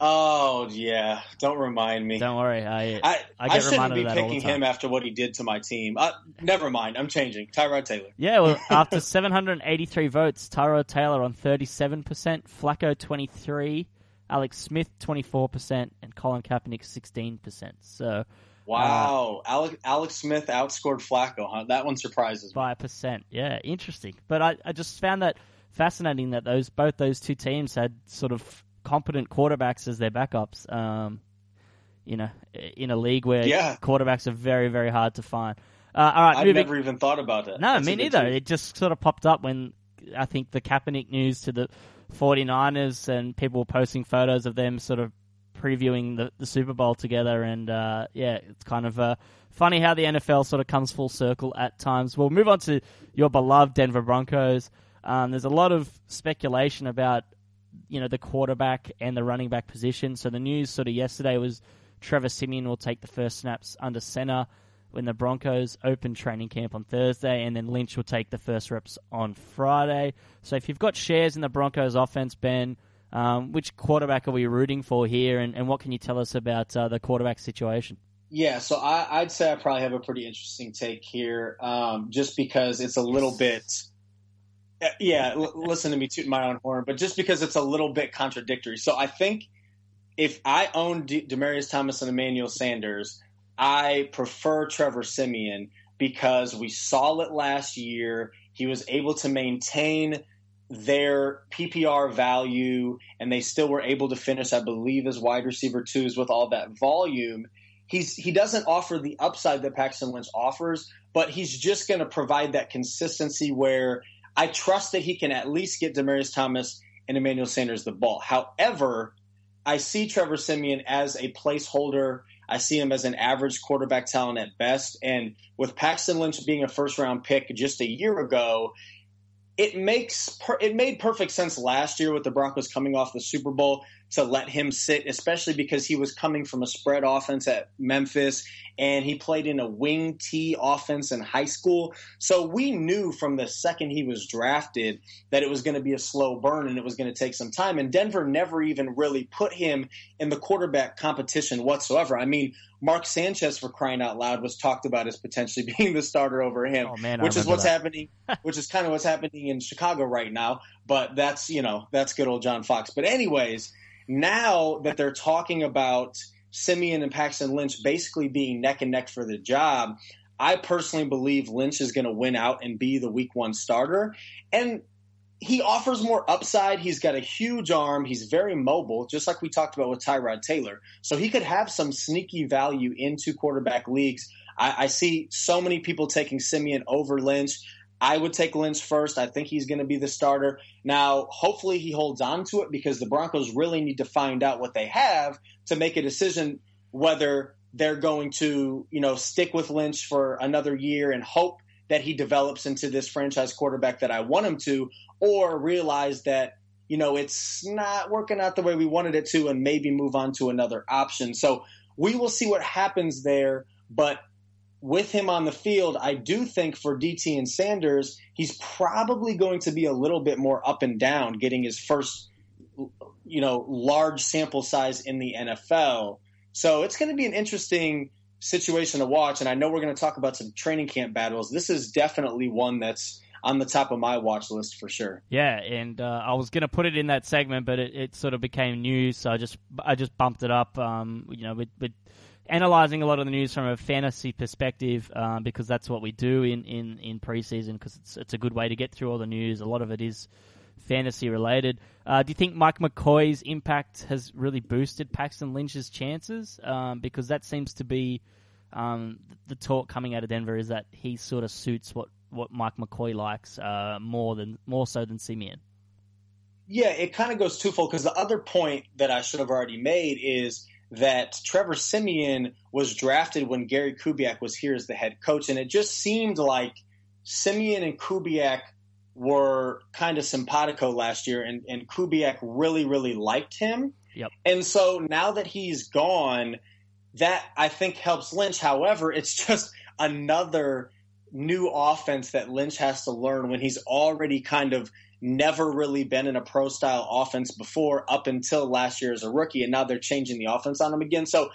Oh, yeah. Don't remind me. Don't worry. I I, I, get I shouldn't be picking him after what he did to my team. Uh, never mind. I'm changing. Tyrod Taylor. Yeah, well, after seven hundred eighty-three votes, Tyrod Taylor on thirty-seven percent, Flacco twenty-three percent. Alex Smith twenty-four percent and Colin Kaepernick sixteen percent. So wow, uh, Alex Alex Smith outscored Flacco. Huh? That one surprises me by a percent. Yeah, interesting. But I, I just found that fascinating that those both those two teams had sort of competent quarterbacks as their backups. Um, you know, in a league where yeah. quarterbacks are very, very hard to find. Uh, all right, I've never even thought about it. No, That's me neither. It just sort of popped up when I think the Kaepernick news to the 49ers and people were posting photos of them sort of previewing the, the Super Bowl together. And uh, yeah, it's kind of uh, funny how the N F L sort of comes full circle at times. We'll move on to your beloved Denver Broncos. Um, there's a lot of speculation about, you know, the quarterback and the running back position. So the news sort of yesterday was Trevor Siemian will take the first snaps under center when the Broncos open training camp on Thursday, and then Lynch will take the first reps on Friday. So if you've got shares in the Broncos offense, Ben, um, which quarterback are we rooting for here, and, and what can you tell us about uh, the quarterback situation? Yeah, so I, I'd say I probably have a pretty interesting take here, um, just because it's a little bit – yeah, l- listen to me tooting my own horn, but just because it's a little bit contradictory. So I think if I own D- Demaryius Thomas and Emmanuel Sanders – I prefer Trevor Siemian because we saw it last year. He was able to maintain their P P R value, and they still were able to finish, I believe, as wide receiver twos with all that volume. He's he doesn't offer the upside that Paxton Lynch offers, but he's just going to provide that consistency where I trust that he can at least get Demaryius Thomas and Emmanuel Sanders the ball. However, I see Trevor Siemian as a placeholder. I see him as an average quarterback talent at best. And with Paxton Lynch being a first-round pick just a year ago, it makes per- it made perfect sense last year with the Broncos coming off the Super Bowl to let him sit, especially because he was coming from a spread offense at Memphis, and he played in a wing T offense in high school. So we knew from the second he was drafted that it was going to be a slow burn and it was going to take some time. And Denver never even really put him in the quarterback competition whatsoever. I mean, Mark Sanchez, for crying out loud, was talked about as potentially being the starter over him, oh, man, which is what's that. happening, which is kind of what's happening in Chicago right now. But that's, you know, that's good old John Fox. But anyways, now that they're talking about Siemian and Paxton Lynch basically being neck and neck for the job, I personally believe Lynch is going to win out and be the week one starter. And he offers more upside. He's got a huge arm. He's very mobile, just like we talked about with Tyrod Taylor. So he could have some sneaky value into quarterback leagues. I, I see so many people taking Siemian over Lynch. I would take Lynch first. I think he's going to be the starter. Now, hopefully he holds on to it because the Broncos really need to find out what they have to make a decision whether they're going to, you know, stick with Lynch for another year and hope that he develops into this franchise quarterback that I want him to, or realize that, you know, it's not working out the way we wanted it to and maybe move on to another option. So we will see what happens there. But with him on the field, I do think for D T and Sanders, he's probably going to be a little bit more up and down, getting his first, you know, large sample size in the N F L. So it's going to be an interesting situation to watch, and I know we're going to talk about some training camp battles. This is definitely one that's on the top of my watch list for sure. Yeah, and uh, I was going to put it in that segment, but it, it sort of became news, so I just I just bumped it up. Um, you know, with, with analyzing a lot of the news from a fantasy perspective, uh, because that's what we do in in in preseason, because it's it's a good way to get through all the news. A lot of it is fantasy related. Uh, do you think Mike McCoy's impact has really boosted Paxton Lynch's chances? Um, because that seems to be um, the talk coming out of Denver, is that he sort of suits what, what Mike McCoy likes uh, more than more so than Siemian. Yeah, it kind of goes twofold, because the other point that I should have already made is that Trevor Siemian was drafted when Gary Kubiak was here as the head coach, and it just seemed like Siemian and Kubiak were kind of simpatico last year, and, and Kubiak really, really liked him. Yep. And so now that he's gone, that I think helps Lynch. However, it's just another new offense that Lynch has to learn when he's already kind of never really been in a pro-style offense before up until last year as a rookie, and now they're changing the offense on him again. So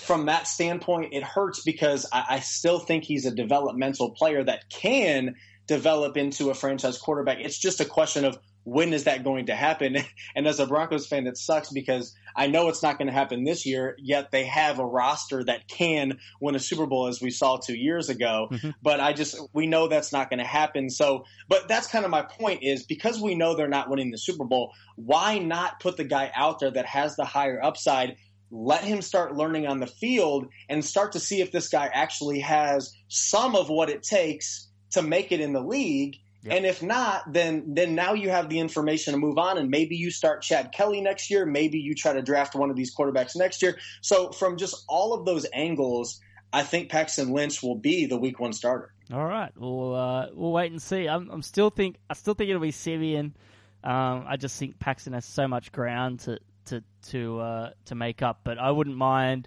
from that standpoint, it hurts because I, I still think he's a developmental player that can – develop into a franchise quarterback. It's just a question of when is that going to happen? And as a Broncos fan, that sucks because I know it's not going to happen this year, yet they have a roster that can win a Super Bowl as we saw two years ago. Mm-hmm. But I just, we know that's not going to happen. So, but that's kind of my point is because we know they're not winning the Super Bowl, why not put the guy out there that has the higher upside? Let him start learning on the field and start to see if this guy actually has some of what it takes to make it in the league. Yep. And if not, then then now you have the information to move on, and maybe you start Chad Kelly next year. Maybe you try to draft one of these quarterbacks next year. So from just all of those angles, I think Paxton Lynch will be the Week One starter. All right, we'll uh, we'll wait and see. I'm, I'm still think I still think it'll be Simeon. Um, I just think Paxton has so much ground to to to uh, to make up, but I wouldn't mind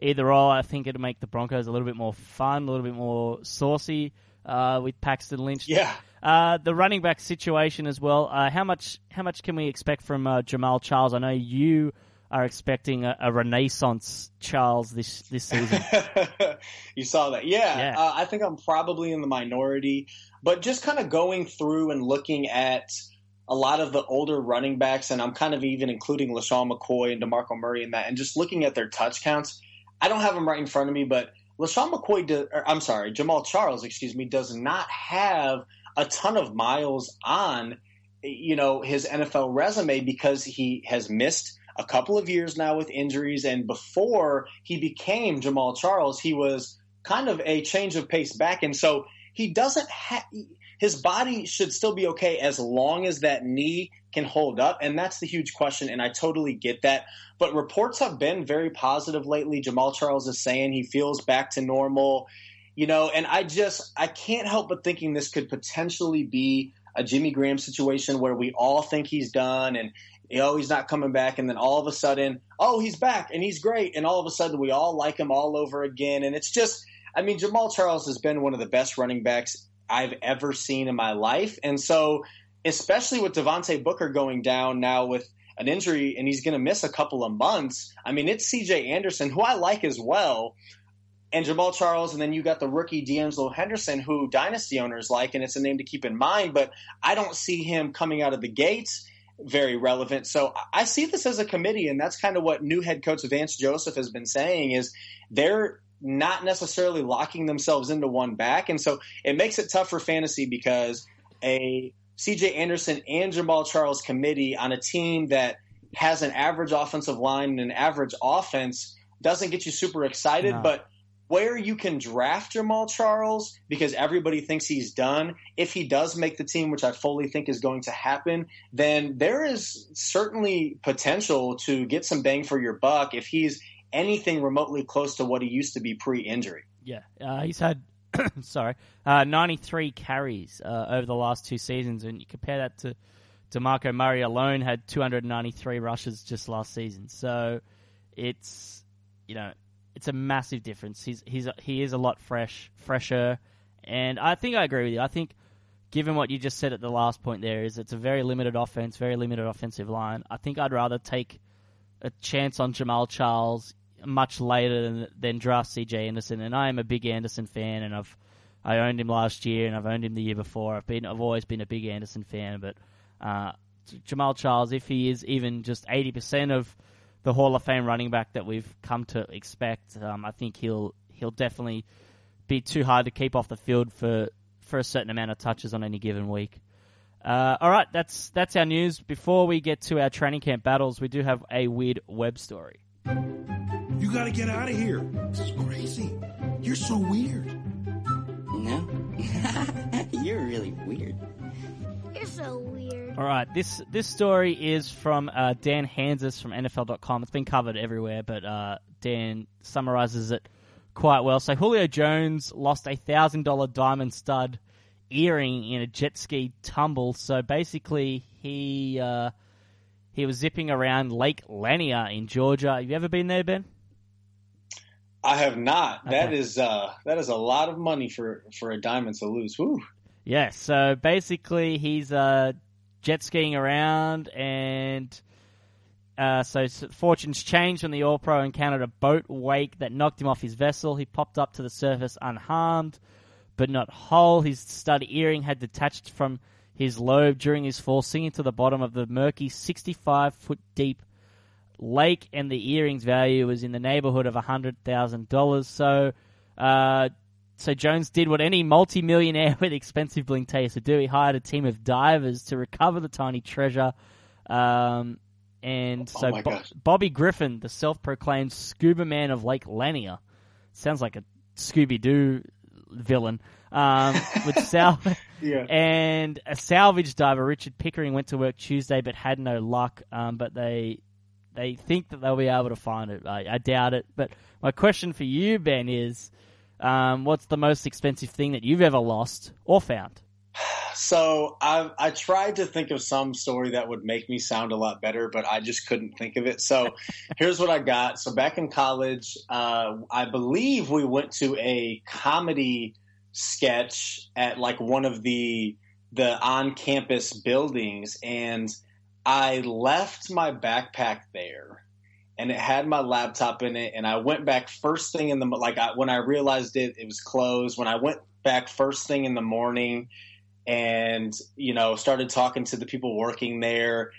either or. I think it'll make the Broncos a little bit more fun, a little bit more saucy uh, with Paxton Lynch. Yeah. Uh, the running back situation as well. Uh, how much how much can we expect from uh, Jamal Charles? I know you are expecting a, a renaissance Charles this this season. You saw that, yeah. yeah. Uh, I think I'm probably in the minority, but just kind of going through and looking at a lot of the older running backs, and I'm kind of even including LaShawn McCoy and DeMarco Murray in that, and just looking at their touch counts. I don't have them right in front of me, but LaShawn McCoy, do, or, I'm sorry, Jamal Charles, excuse me, does not have a ton of miles on, you know, his N F L resume because he has missed a couple of years now with injuries. And before he became Jamal Charles, he was kind of a change of pace back. And so he doesn't have – his body should still be okay as long as that knee can hold up. And that's the huge question, and I totally get that. But reports have been very positive lately. Jamal Charles is saying he feels back to normal. You know, and I just, I can't help but thinking this could potentially be a Jimmy Graham situation where we all think he's done and, you know, he's not coming back. And then all of a sudden, oh, he's back and he's great. And all of a sudden we all like him all over again. And it's just, I mean, Jamal Charles has been one of the best running backs I've ever seen in my life. And so, especially with Devontae Booker going down now with an injury and he's going to miss a couple of months. I mean, it's C J Anderson, who I like as well, and Jamal Charles, and then you got the rookie D'Angelo Henderson, who dynasty owners like, and it's a name to keep in mind, but I don't see him coming out of the gates very relevant. So I see this as a committee, and that's kind of what new head coach Vance Joseph has been saying is they're not necessarily locking themselves into one back. And so it makes it tough for fantasy because a C J Anderson and Jamal Charles committee on a team that has an average offensive line and an average offense doesn't get you super excited, no. but where you can draft Jamal Charles because everybody thinks he's done. If he does make the team, which I fully think is going to happen, then there is certainly potential to get some bang for your buck if he's anything remotely close to what he used to be pre-injury. Yeah, uh, he's had sorry uh, ninety-three carries uh, over the last two seasons, and you compare that to DeMarco Murray alone had two hundred ninety-three rushes just last season. So it's, you know, it's a massive difference. He's he's he is a lot fresh, fresher, and I think I agree with you. I think, given what you just said at the last point, there is it's a very limited offense, very limited offensive line. I think I'd rather take a chance on Jamal Charles much later than than draft C J Anderson. And I am a big Anderson fan, and I've I owned him last year, and I've owned him the year before. I've been I've always been a big Anderson fan, but uh, Jamal Charles, if he is even just eighty percent of the Hall of Fame running back that we've come to expect, um, I think he'll he'll definitely be too hard to keep off the field for, for a certain amount of touches on any given week. Uh, all right, that's that's our news. Before we get to our training camp battles, we do have a weird web story. You got to get out of here. This is crazy. You're so weird. No. You're really weird. You're so weird. All right, this this story is from uh, Dan Hansis from N F L dot com. It's been covered everywhere, but uh, Dan summarizes it quite well. So Julio Jones lost a one thousand dollars diamond stud earring in a jet ski tumble. So basically he uh, he was zipping around Lake Lanier in Georgia. Have you ever been there, Ben? I have not. Okay. That is uh, that is a lot of money for, for a diamond to lose. Woo. Yeah, so basically he's uh, jet skiing around, and uh, so fortunes changed when the All-Pro encountered a boat wake that knocked him off his vessel. He popped up to the surface unharmed, but not whole. His stud earring had detached from his lobe during his fall, sinking to the bottom of the murky sixty-five foot deep lake, and the earring's value was in the neighborhood of one hundred thousand dollars. So, uh, so Jones did what any multimillionaire with expensive bling taste would do. He hired a team of divers to recover the tiny treasure. Um, and oh, so oh Bo- Bobby Griffin, the self-proclaimed scuba man of Lake Lanier, sounds like a Scooby-Doo villain, um, with sal- yeah. and a salvage diver, Richard Pickering, went to work Tuesday but had no luck. Um, but they... They think that they'll be able to find it. I, I doubt it. But my question for you, Ben, is um, what's the most expensive thing that you've ever lost or found? So I, I tried to think of some story that would make me sound a lot better, but I just couldn't think of it. So here's what I got. So back in college, uh, I believe we went to a comedy sketch at like one of the the on-campus buildings, and I left my backpack there, and it had my laptop in it. And I went back first thing in the like I, when I realized it, it was closed. When I went back first thing in the morning, and you know, started talking to the people working there,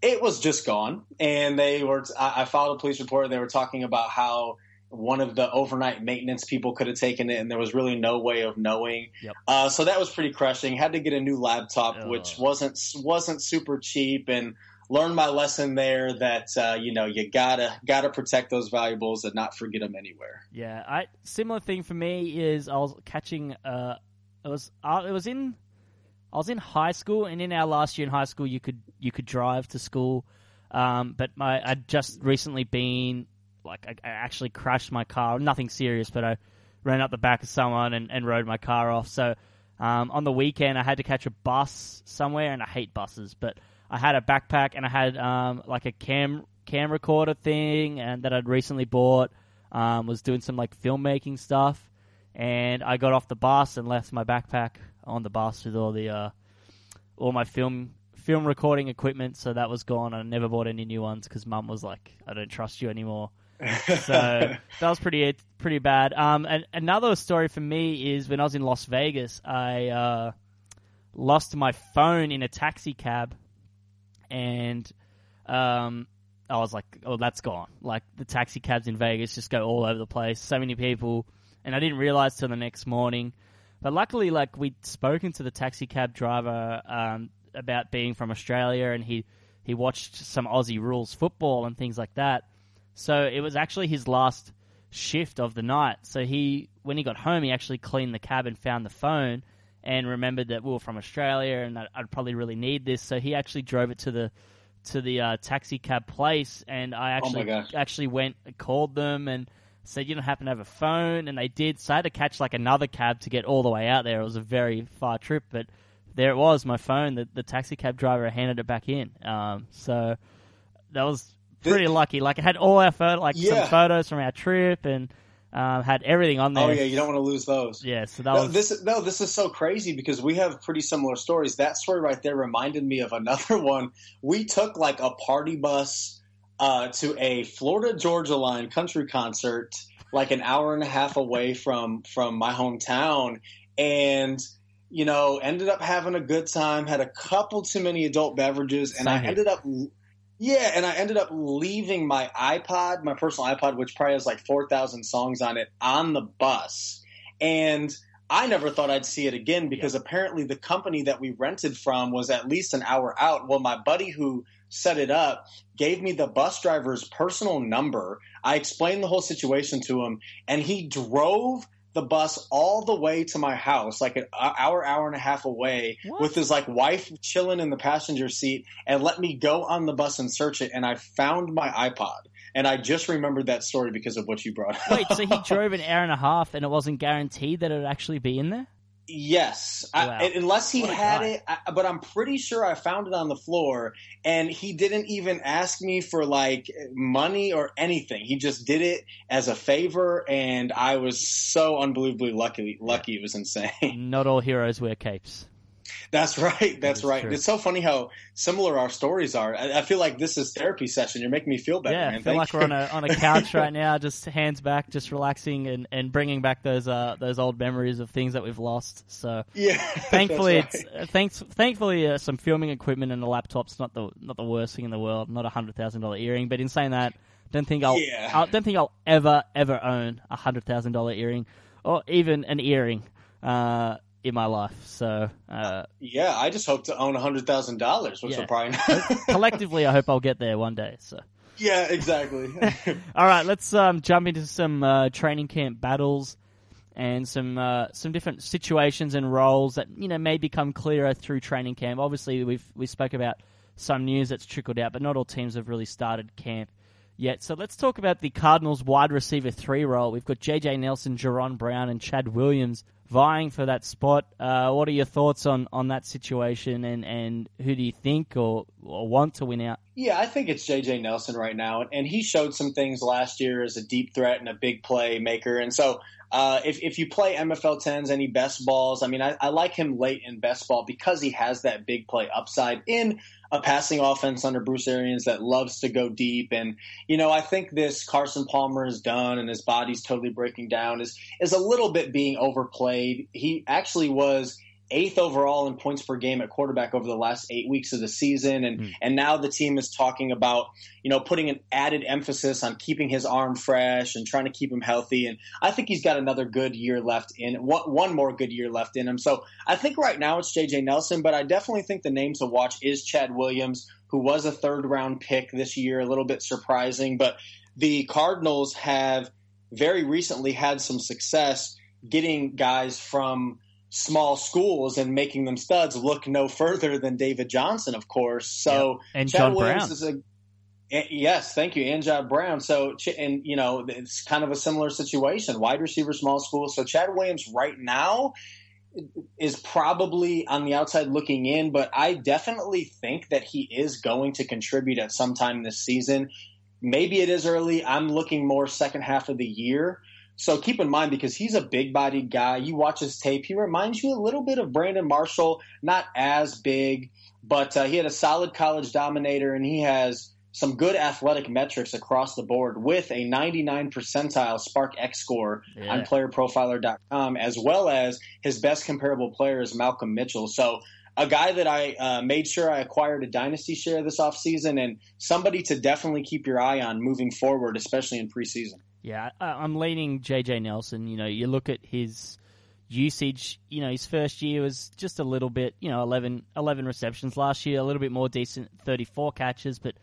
it was just gone. And they were I, I filed a police report. They were talking about how one of the overnight maintenance people could have taken it, and there was really no way of knowing. Yep. Uh, so that was pretty crushing. Had to get a new laptop, oh. which wasn't wasn't super cheap, and learned my lesson there that uh, you know you gotta gotta protect those valuables and not forget them anywhere. Yeah, I similar thing for me is I was catching. Uh, it was uh, it was in I was in high school, and in our last year in high school, you could you could drive to school, um, but my I'd just recently been. Like, I actually crashed my car. Nothing serious, but I ran up the back of someone and, and rode my car off. So um, on the weekend, I had to catch a bus somewhere, and I hate buses. But I had a backpack, and I had, um, like, a cam cam recorder thing and that I'd recently bought. Um, was doing some, like, filmmaking stuff. And I got off the bus and left my backpack on the bus with all the uh, all my film film recording equipment. So that was gone. I never bought any new ones because Mum was like, I don't trust you anymore. So that was pretty pretty bad. Um, and another story for me is when I was in Las Vegas, I uh, lost my phone in a taxi cab, and um, I was like, "Oh, that's gone!" Like the taxi cabs in Vegas just go all over the place. So many people, and I didn't realize till the next morning. But luckily, like we'd spoken to the taxi cab driver um, about being from Australia, and he he watched some Aussie rules football and things like that. So it was actually his last shift of the night. So he, when he got home, he actually cleaned the cab and found the phone and remembered that we were from Australia and that I'd probably really need this. So he actually drove it to the to the uh, taxi cab place, and I actually oh actually went and called them and said, you don't happen to have a phone? And they did. So I had to catch like another cab to get all the way out there. It was a very far trip, but there it was, my phone. The, the taxi cab driver handed it back in. Um, so that was... Pretty lucky. Like, it had all our photo, like yeah. some photos from our trip, and um, had everything on there. Oh yeah, you don't want to lose those. Yeah. So that no, was this. No, this is so crazy because we have pretty similar stories. That story right there reminded me of another one. We took like a party bus uh, to a Florida Georgia Line country concert, like an hour and a half away from from my hometown, and. You know, ended up having a good time. Had a couple too many adult beverages, and Same. I ended up. Yeah, and I ended up leaving my iPod, my personal iPod, which probably has like four thousand songs on it, on the bus. And I never thought I'd see it again because yeah. apparently the company that we rented from was at least an hour out. Well, my buddy who set it up gave me the bus driver's personal number. I explained the whole situation to him, and he drove the bus all the way to my house, like an hour, hour and a half away, what? with his like wife chilling in the passenger seat, and let me go on the bus and search it. And I found my iPod, and I just remembered that story because of what you brought up. Wait, so he drove an hour and a half, and it wasn't guaranteed that it would actually be in there? Yes, wow. I, unless he had guy. it, I, but I'm pretty sure I found it on the floor, and he didn't even ask me for like money or anything. He just did it as a favor, and I was so unbelievably lucky. Lucky, yeah. It was insane. Not all heroes wear capes. That's right. That's that right. True. It's so funny how similar our stories are. I, I feel like this is therapy session. You're making me feel better. Yeah, I man. feel Thank like you. We're on a on a couch right now, just hands back, just relaxing and, and bringing back those uh those old memories of things that we've lost. So yeah, thankfully, right. it's, uh, thanks. Thankfully, uh, some filming equipment and a laptop's not the not the worst thing in the world. Not a hundred thousand dollar earring, but in saying that, don't think I'll yeah. I don't think I'll ever ever own a hundred thousand dollar earring or even an earring. Uh. In my life, so uh, yeah, I just hope to own a hundred thousand dollars, which yeah. will probably not... collectively, I hope I'll get there one day. So yeah, exactly. All right, let's um, jump into some uh, training camp battles and some uh, some different situations and roles that you know may become clearer through training camp. Obviously, we've we spoke about some news that's trickled out, but not all teams have really started camp yet. So let's talk about the Cardinals' wide receiver three role. We've got J J Nelson, Jerron Brown, and Chad Williams vying for that spot. Uh, what are your thoughts on, on that situation, and, and who do you think or, or want to win out? Yeah, I think it's J J Nelson right now, and he showed some things last year as a deep threat and a big play maker. And so uh, if, if you play M F L tens, any best balls, I mean, I, I like him late in best ball because he has that big play upside in a passing offense under Bruce Arians that loves to go deep. And, you know, I think this Carson Palmer is done and his body's totally breaking down is, is a little bit being overplayed. He actually was eighth overall in points per game at quarterback over the last eight weeks of the season. And, mm. and now the team is talking about, you know, putting an added emphasis on keeping his arm fresh and trying to keep him healthy. And I think he's got another good year left in one, one more good year left in him. So I think right now it's J J Nelson, but I definitely think the name to watch is Chad Williams, who was a third round pick this year, a little bit surprising, but the Cardinals have very recently had some success getting guys from small schools and making them studs. Look no further than David Johnson, of course. So yeah. and Chad John Williams Brown. is a yes, thank you, and John Brown. So and you know it's kind of a similar situation, wide receiver, small school. So Chad Williams right now is probably on the outside looking in, but I definitely think that he is going to contribute at some time this season. Maybe it is early. I'm looking more second half of the year. So keep in mind, because he's a big-bodied guy, you watch his tape, he reminds you a little bit of Brandon Marshall, not as big, but uh, he had a solid college dominator, and he has some good athletic metrics across the board with a ninety-nine percentile Spark X score yeah. on player profiler dot com, as well as his best comparable player is Malcolm Mitchell. So a guy that I uh, made sure I acquired a dynasty share this offseason, and somebody to definitely keep your eye on moving forward, especially in preseason. Yeah, I'm leaning J J Nelson. You know, you look at his usage, you know, his first year was just a little bit, you know, eleven, eleven receptions last year, a little bit more decent, thirty-four catches, but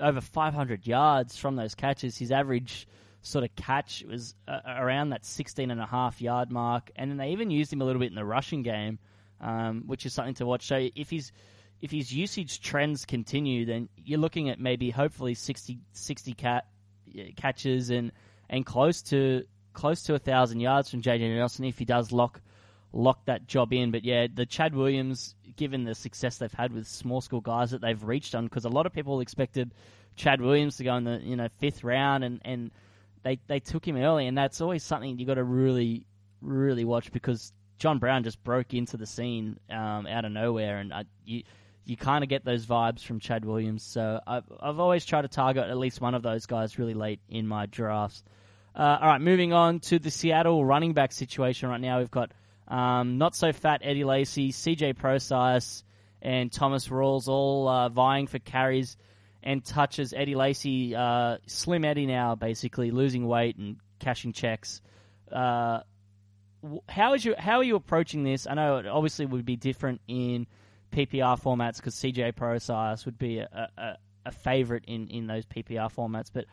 over five hundred yards from those catches. His average sort of catch was uh, around that sixteen and a half yard mark. And then they even used him a little bit in the rushing game, um, which is something to watch. So if he's... If his usage trends continue, then you're looking at maybe hopefully sixty, sixty cat, catches and, and close to close to a thousand yards from J J Nelson if he does lock lock that job in. But yeah, the Chad Williams, given the success they've had with small school guys that they've reached on, because a lot of people expected Chad Williams to go in the you know fifth round, and, and they they took him early, and that's always something you got to really really watch, because John Brown just broke into the scene um, out of nowhere, and I, you. You kind of get those vibes from Chad Williams. So I've, I've always tried to target at least one of those guys really late in my drafts. Uh, all right, moving on to the Seattle running back situation right now. We've got um, not-so-fat Eddie Lacy, C J Procise, and Thomas Rawls all uh, vying for carries and touches. Eddie Lacy, uh, Slim Eddie now, basically, losing weight and cashing checks. Uh, how is you, how are you approaching this? I know it obviously would be different in P P R formats, because C J Procise would be a, a, a favorite in, in those P P R formats, but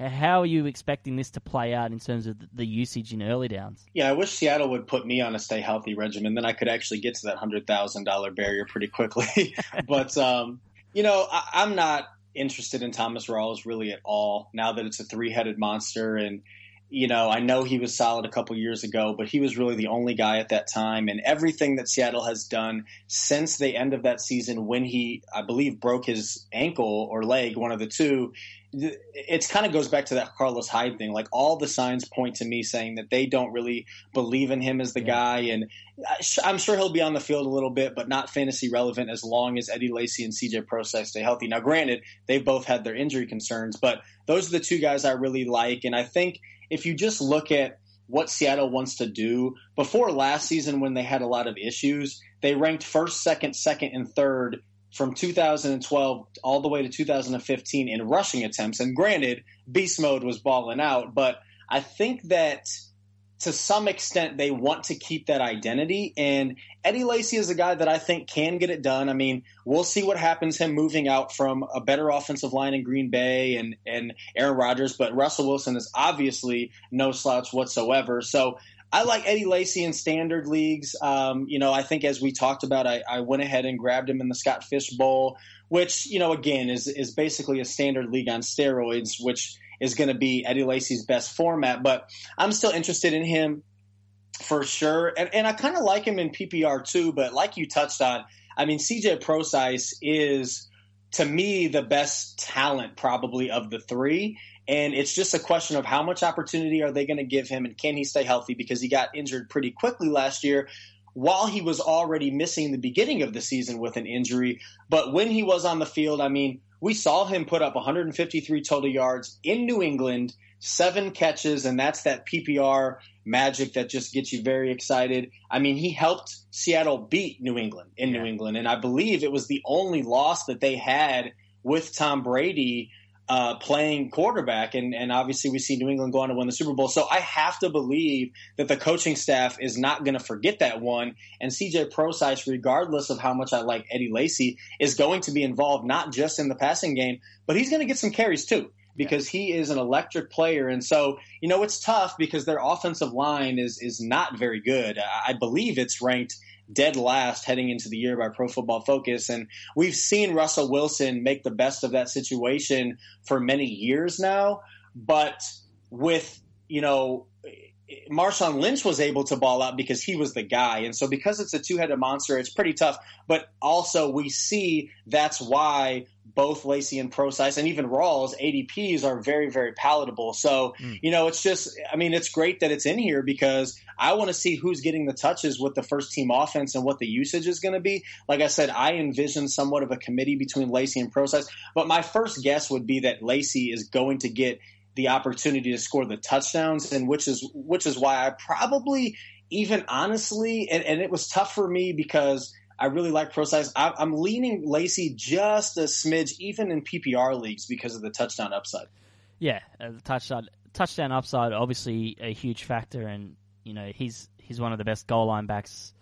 how are you expecting this to play out in terms of the usage in early downs? Yeah, I wish Seattle would put me on a stay healthy regimen, then I could actually get to that one hundred thousand dollars barrier pretty quickly. But, um, you know, I, I'm not interested in Thomas Rawls really at all now that it's a three-headed monster, and you know, I know he was solid a couple years ago, but he was really the only guy at that time. And everything that Seattle has done since the end of that season when he, I believe, broke his ankle or leg, one of the two, it kind of goes back to that Carlos Hyde thing. Like, all the signs point to me saying that they don't really believe in him as the yeah. guy. And I'm sure he'll be on the field a little bit, but not fantasy relevant as long as Eddie Lacy and C J Prosek stay healthy. Now, granted, they've both had their injury concerns, but those are the two guys I really like. And I think if you just look at what Seattle wants to do, before last season when they had a lot of issues, they ranked first, second, second, and third from two thousand twelve all the way to two thousand fifteen in rushing attempts. And granted, beast mode was balling out, but I think that to some extent they want to keep that identity. And Eddie Lacy is a guy that I think can get it done. I mean, we'll see what happens him moving out from a better offensive line in Green Bay and, and Aaron Rodgers, but Russell Wilson is obviously no slouch whatsoever. So I like Eddie Lacy in standard leagues. Um, you know, I think as we talked about, I, I went ahead and grabbed him in the Scott Fish Bowl, which, you know, again, is is basically a standard league on steroids, which is going to be Eddie Lacy's best format. But I'm still interested in him for sure. And, and I kind of like him in P P R too, but like you touched on, I mean, C J Prosek is, to me, the best talent probably of the three. And it's just a question of how much opportunity are they going to give him and can he stay healthy, because he got injured pretty quickly last year while he was already missing the beginning of the season with an injury. But when he was on the field, I mean, we saw him put up one hundred fifty-three total yards in New England, seven catches, and that's that P P R magic that just gets you very excited. I mean, he helped Seattle beat New England in yeah. New England, and I believe it was the only loss that they had with Tom Brady Uh, playing quarterback, and, and obviously we see New England go on to win the Super Bowl. So I have to believe that the coaching staff is not going to forget that one, and C J Prosek, regardless of how much I like Eddie Lacy, is going to be involved not just in the passing game, but he's going to get some carries too, because he is an electric player. And so, you know, it's tough because their offensive line is is not very good. I believe it's ranked dead last heading into the year by Pro Football Focus. And we've seen Russell Wilson make the best of that situation for many years now. But with, you know, Marshawn Lynch was able to ball out because he was the guy. And so because it's a two-headed monster, it's pretty tough. But also we see that's why both Lacy and Prosek and even Rawls' A D Ps are very, very palatable. So, mm. you know, it's just – I mean, it's great that it's in here because I want to see who's getting the touches with the first-team offense and what the usage is going to be. Like I said, I envision somewhat of a committee between Lacy and Prosek. But my first guess would be that Lacy is going to get – the opportunity to score the touchdowns, and which is which is why I probably, even honestly, and, and it was tough for me because I really like Prosek. I, I'm leaning Lacy just a smidge, even in P P R leagues, because of the touchdown upside. Yeah, uh, the touchdown touchdown upside, obviously a huge factor, and you know he's he's one of the best goal line backs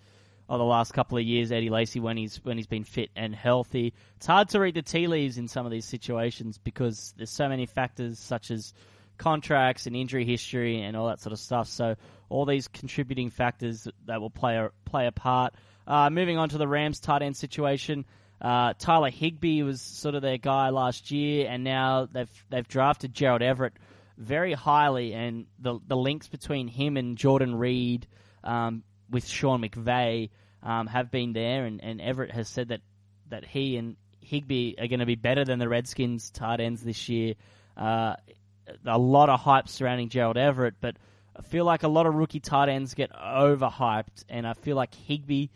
of the last couple of years, Eddie Lacy, when he's when he's been fit and healthy. It's hard to read the tea leaves in some of these situations because there's so many factors such as contracts and injury history and all that sort of stuff. So all these contributing factors that will play a, play a part. Uh, moving on to the Rams tight end situation, uh, Tyler Higbee was sort of their guy last year, and now they've they've drafted Gerald Everett very highly, and the the links between him and Jordan Reed, Um, with Sean McVay, um, have been there, and, and Everett has said that, that he and Higbee are going to be better than the Redskins tight ends this year. Uh, a lot of hype surrounding Gerald Everett, but I feel like a lot of rookie tight ends get overhyped, and I feel like Higbee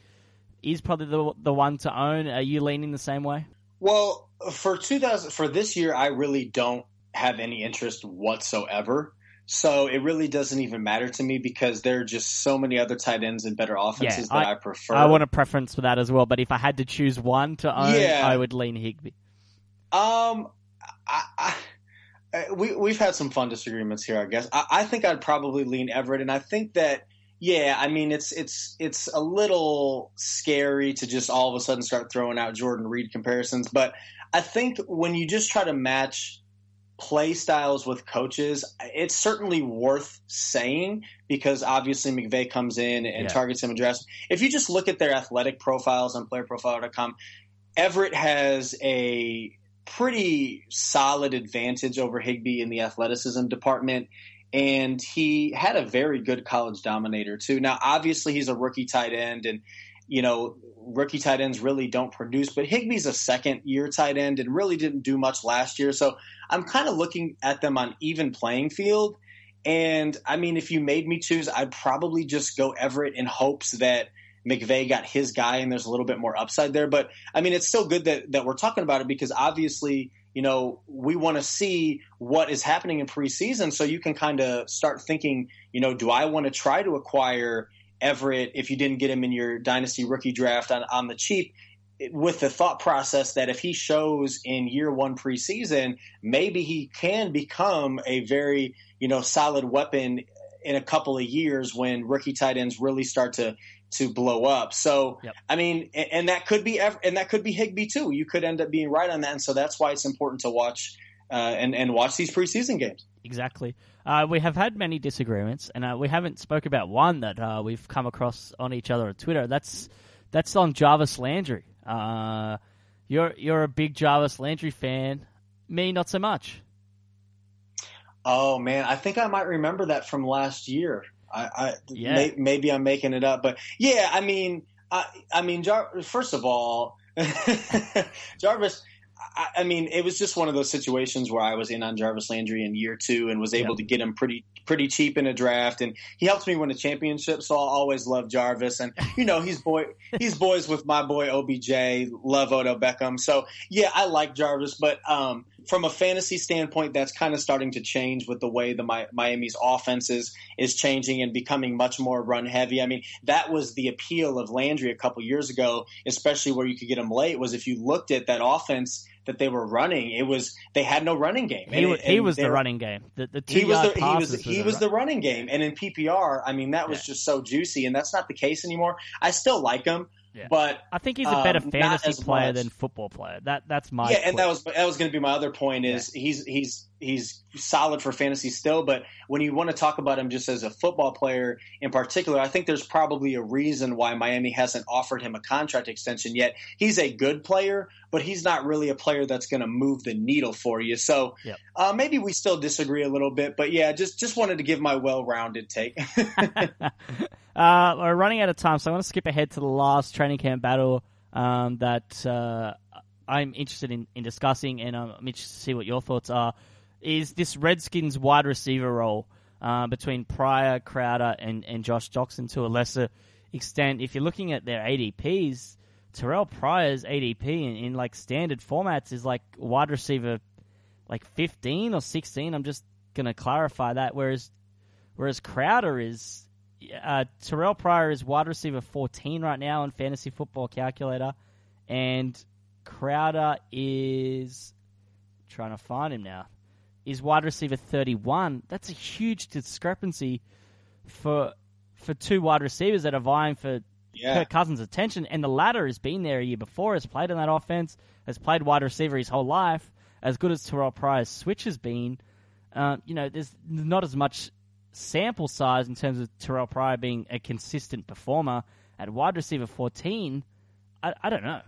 is probably the the one to own. Are you leaning the same way? Well, for two thousand for this year, I really don't have any interest whatsoever. So it really doesn't even matter to me because there are just so many other tight ends and better offenses yeah, that I, I prefer. I want a preference for that as well, but if I had to choose one to own, yeah. I would lean Higbee. Um, I, I, we, we've had some fun disagreements here, I guess. I, I think I'd probably lean Everett, and I think that, yeah, I mean, it's it's it's a little scary to just all of a sudden start throwing out Jordan Reed comparisons, but I think when you just try to match – play styles with coaches, it's certainly worth saying because obviously McVay comes in and yeah. targets him and drafts him. If you just look at their athletic profiles on player profile dot com, Everett has a pretty solid advantage over Higbee in the athleticism department. And he had a very good college dominator too. Now, obviously he's a rookie tight end, and, you know, rookie tight ends really don't produce, but Higbee's a second year tight end and really didn't do much last year. So I'm kind of looking at them on even playing field. And I mean, if you made me choose, I'd probably just go Everett in hopes that McVay got his guy and there's a little bit more upside there. But I mean, it's still good that, that we're talking about it, because obviously, you know, we want to see what is happening in preseason, so you can kind of start thinking, you know, do I want to try to acquire Everett if you didn't get him in your dynasty rookie draft on, on the cheap, with the thought process that if he shows in year one preseason, maybe he can become a very, you know, solid weapon in a couple of years when rookie tight ends really start to to blow up. So, yep. I mean, and, and that could be, and that could be Higbee too. You could end up being right on that. And so that's why it's important to watch uh, and, and watch these preseason games. Exactly. Uh, we have had many disagreements, and uh, we haven't spoke about one that uh, we've come across on each other on Twitter. That's, that's on Jarvis Landry. Uh, you're, you're a big Jarvis Landry fan. Me, not so much. Oh man. I think I might remember that from last year. I, I yeah. may, maybe I'm making it up, but yeah, I mean, I, I mean, Jar- first of all, Jarvis, I, I mean, it was just one of those situations where I was in on Jarvis Landry in year two and was able yep. to get him pretty, pretty cheap in a draft. And he helped me win a championship. So I'll always love Jarvis. And, you know, he's boy, he's boys with my boy, O B J, love Odell Beckham. So yeah, I like Jarvis, but, um, from a fantasy standpoint, that's kind of starting to change with the way the Mi- Miami's offense is, is changing and becoming much more run heavy. I mean, that was the appeal of Landry a couple years ago, especially where you could get him late, was if you looked at that offense that they were running, it was they had no running game. He was, and, he was the running game. The, the two he was the, he was, he was the run. running game. And in P P R, I mean, that was yeah. just so juicy, and that's not the case anymore. I still like him. Yeah. But I think he's a better um, fantasy player much. than football player. That that's my yeah, point. And that was that was going to be my other point is yeah. he's he's he's solid for fantasy still, but when you want to talk about him just as a football player in particular, I think there's probably a reason why Miami hasn't offered him a contract extension yet. He's a good player, but he's not really a player that's going to move the needle for you. So yep. uh, maybe we still disagree a little bit, but yeah, just just wanted to give my well-rounded take. uh, we're running out of time, so I want to skip ahead to the last training camp battle um, that uh, I'm interested in, in discussing, and I'm interested to see what your thoughts are, is this Redskins wide receiver role uh, between Pryor, Crowder, and, and Josh Doxson to a lesser extent. If you're looking at their A D Ps, Terrell Pryor's A D P in, in like standard formats is like wide receiver like fifteen or sixteen. I'm just going to clarify that. Whereas whereas Crowder is uh, – Terrell Pryor is wide receiver fourteen right now on Fantasy Football Calculator. And Crowder is – trying to find him now – is wide receiver thirty-one. That's a huge discrepancy for for two wide receivers that are vying for – yeah. Kirk Cousins' attention, and the latter has been there a year before, has played in that offense, has played wide receiver his whole life, as good as Terrell Pryor's switch has been. Uh, you know, there's not as much sample size in terms of Terrell Pryor being a consistent performer. At wide receiver fourteen, I, I don't know.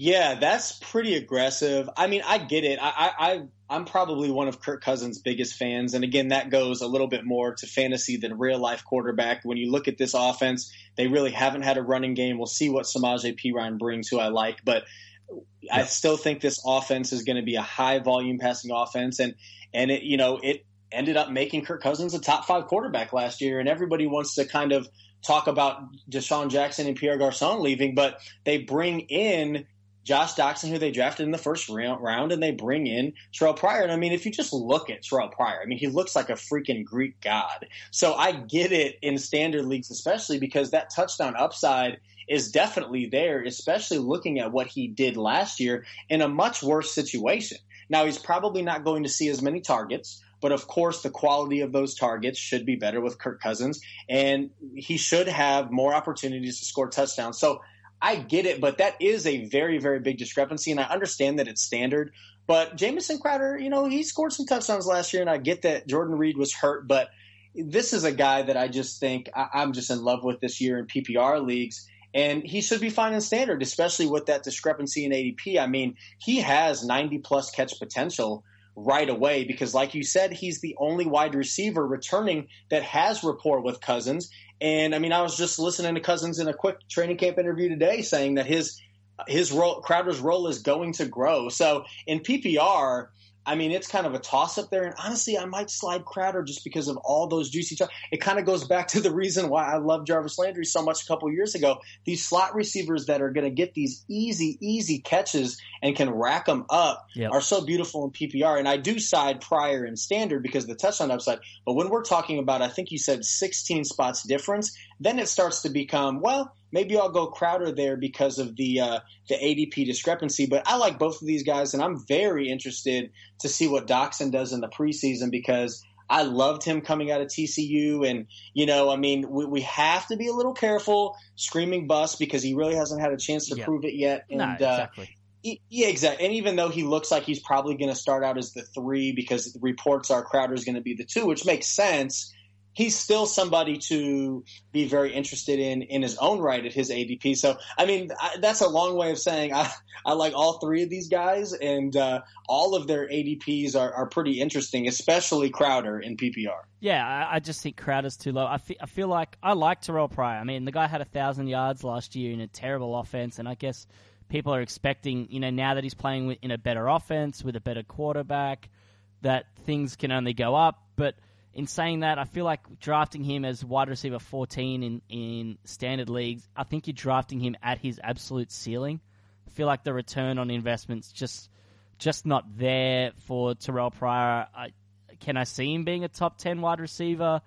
Yeah, that's pretty aggressive. I mean, I get it. I, I, I'm probably one of Kirk Cousins' biggest fans. And again, that goes a little bit more to fantasy than real-life quarterback. When you look at this offense, they really haven't had a running game. We'll see what Samaje Perine brings, who I like. But yeah. I still think this offense is going to be a high-volume passing offense. And, and it, you know, it ended up making Kirk Cousins a top-five quarterback last year. And everybody wants to kind of talk about Deshaun Jackson and Pierre Garçon leaving, but they bring in – Josh Doxson, who they drafted in the first round, and they bring in Terrell Pryor. And, I mean, if you just look at Terrell Pryor, I mean, he looks like a freaking Greek god. So I get it in standard leagues especially, because that touchdown upside is definitely there, especially looking at what he did last year in a much worse situation. Now, he's probably not going to see as many targets, but, of course, the quality of those targets should be better with Kirk Cousins, and he should have more opportunities to score touchdowns. So I get it, but that is a very, very big discrepancy, and I understand that it's standard. But Jamison Crowder, you know, he scored some touchdowns last year, and I get that Jordan Reed was hurt, but this is a guy that I just think I- I'm just in love with this year in P P R leagues, and he should be fine in standard, especially with that discrepancy in A D P. I mean, he has ninety-plus catch potential right away because, like you said, he's the only wide receiver returning that has rapport with Cousins. And, I mean, I was just listening to Cousins in a quick training camp interview today saying that his his role, Crowder's role, is going to grow. So in P P R, I mean, it's kind of a toss-up there. And honestly, I might slide Crowder just because of all those juicy talk. It kind of goes back to the reason why I loved Jarvis Landry so much a couple years ago. These slot receivers that are going to get these easy, easy catches and can rack them up yep. are so beautiful in P P R. And I do side Pryor and Standard because of the touchdown upside. But when we're talking about, I think you said sixteen spots difference, then it starts to become, well, maybe I'll go Crowder there because of the uh, the A D P discrepancy. But I like both of these guys, and I'm very interested to see what Doxson does in the preseason because I loved him coming out of T C U. And, you know, I mean, we, we have to be a little careful screaming bust because he really hasn't had a chance to yeah. prove it yet. And, no, exactly. Uh, Yeah, exactly. And even though he looks like he's probably going to start out as the three because reports are Crowder's going to be the two, which makes sense, he's still somebody to be very interested in in his own right at his A D P. So, I mean, I, that's a long way of saying I, I like all three of these guys, and uh, all of their A D Ps are, are pretty interesting, especially Crowder in P P R. Yeah, I, I just think Crowder's too low. I, fe- I feel like I like Terrell Pryor. I mean, the guy had one thousand yards last year in a terrible offense, and I guess people are expecting, you know, now that he's playing with, in a better offense with a better quarterback, that things can only go up, but in saying that, I feel like drafting him as wide receiver fourteen in, in standard leagues, I think you're drafting him at his absolute ceiling. I feel like the return on investment's just just not there for Terrell Pryor. I, can I see him being a top ten wide receiver?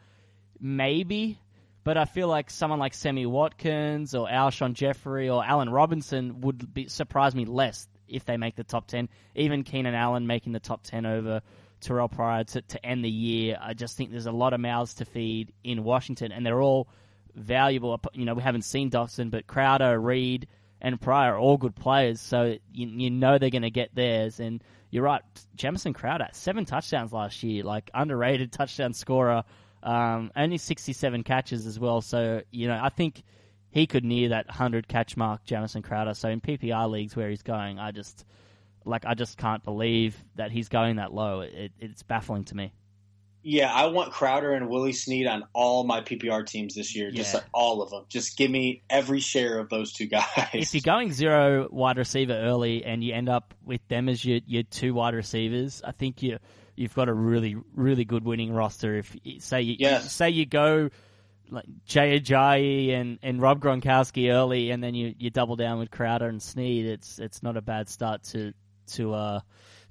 Maybe. But I feel like someone like Sammy Watkins or Alshon Jeffrey or Allen Robinson would be, surprise me less if they make the top ten. Even Keenan Allen making the top ten over Terrell Pryor to, to end the year. I just think there's a lot of mouths to feed in Washington, and they're all valuable. You know, we haven't seen Doxson, but Crowder, Reed, and Pryor are all good players, so you, you know they're going to get theirs. And you're right, Jamison Crowder, seven touchdowns last year, like underrated touchdown scorer, um, only sixty-seven catches as well. So, you know, I think he could near that one hundred catch mark, Jamison Crowder. So in P P R leagues where he's going, I just... Like, I just can't believe that he's going that low. It, it's baffling to me. Yeah, I want Crowder and Willie Snead on all my P P R teams this year, yeah. just like all of them. Just give me every share of those two guys. If you're going zero wide receiver early and you end up with them as your, your two wide receivers, I think you, you've got a really, really good winning roster. If Say you, yes. you, say you go like Jay Ajayi and, and Rob Gronkowski early, and then you, you double down with Crowder and Snead, it's, it's not a bad start to... to uh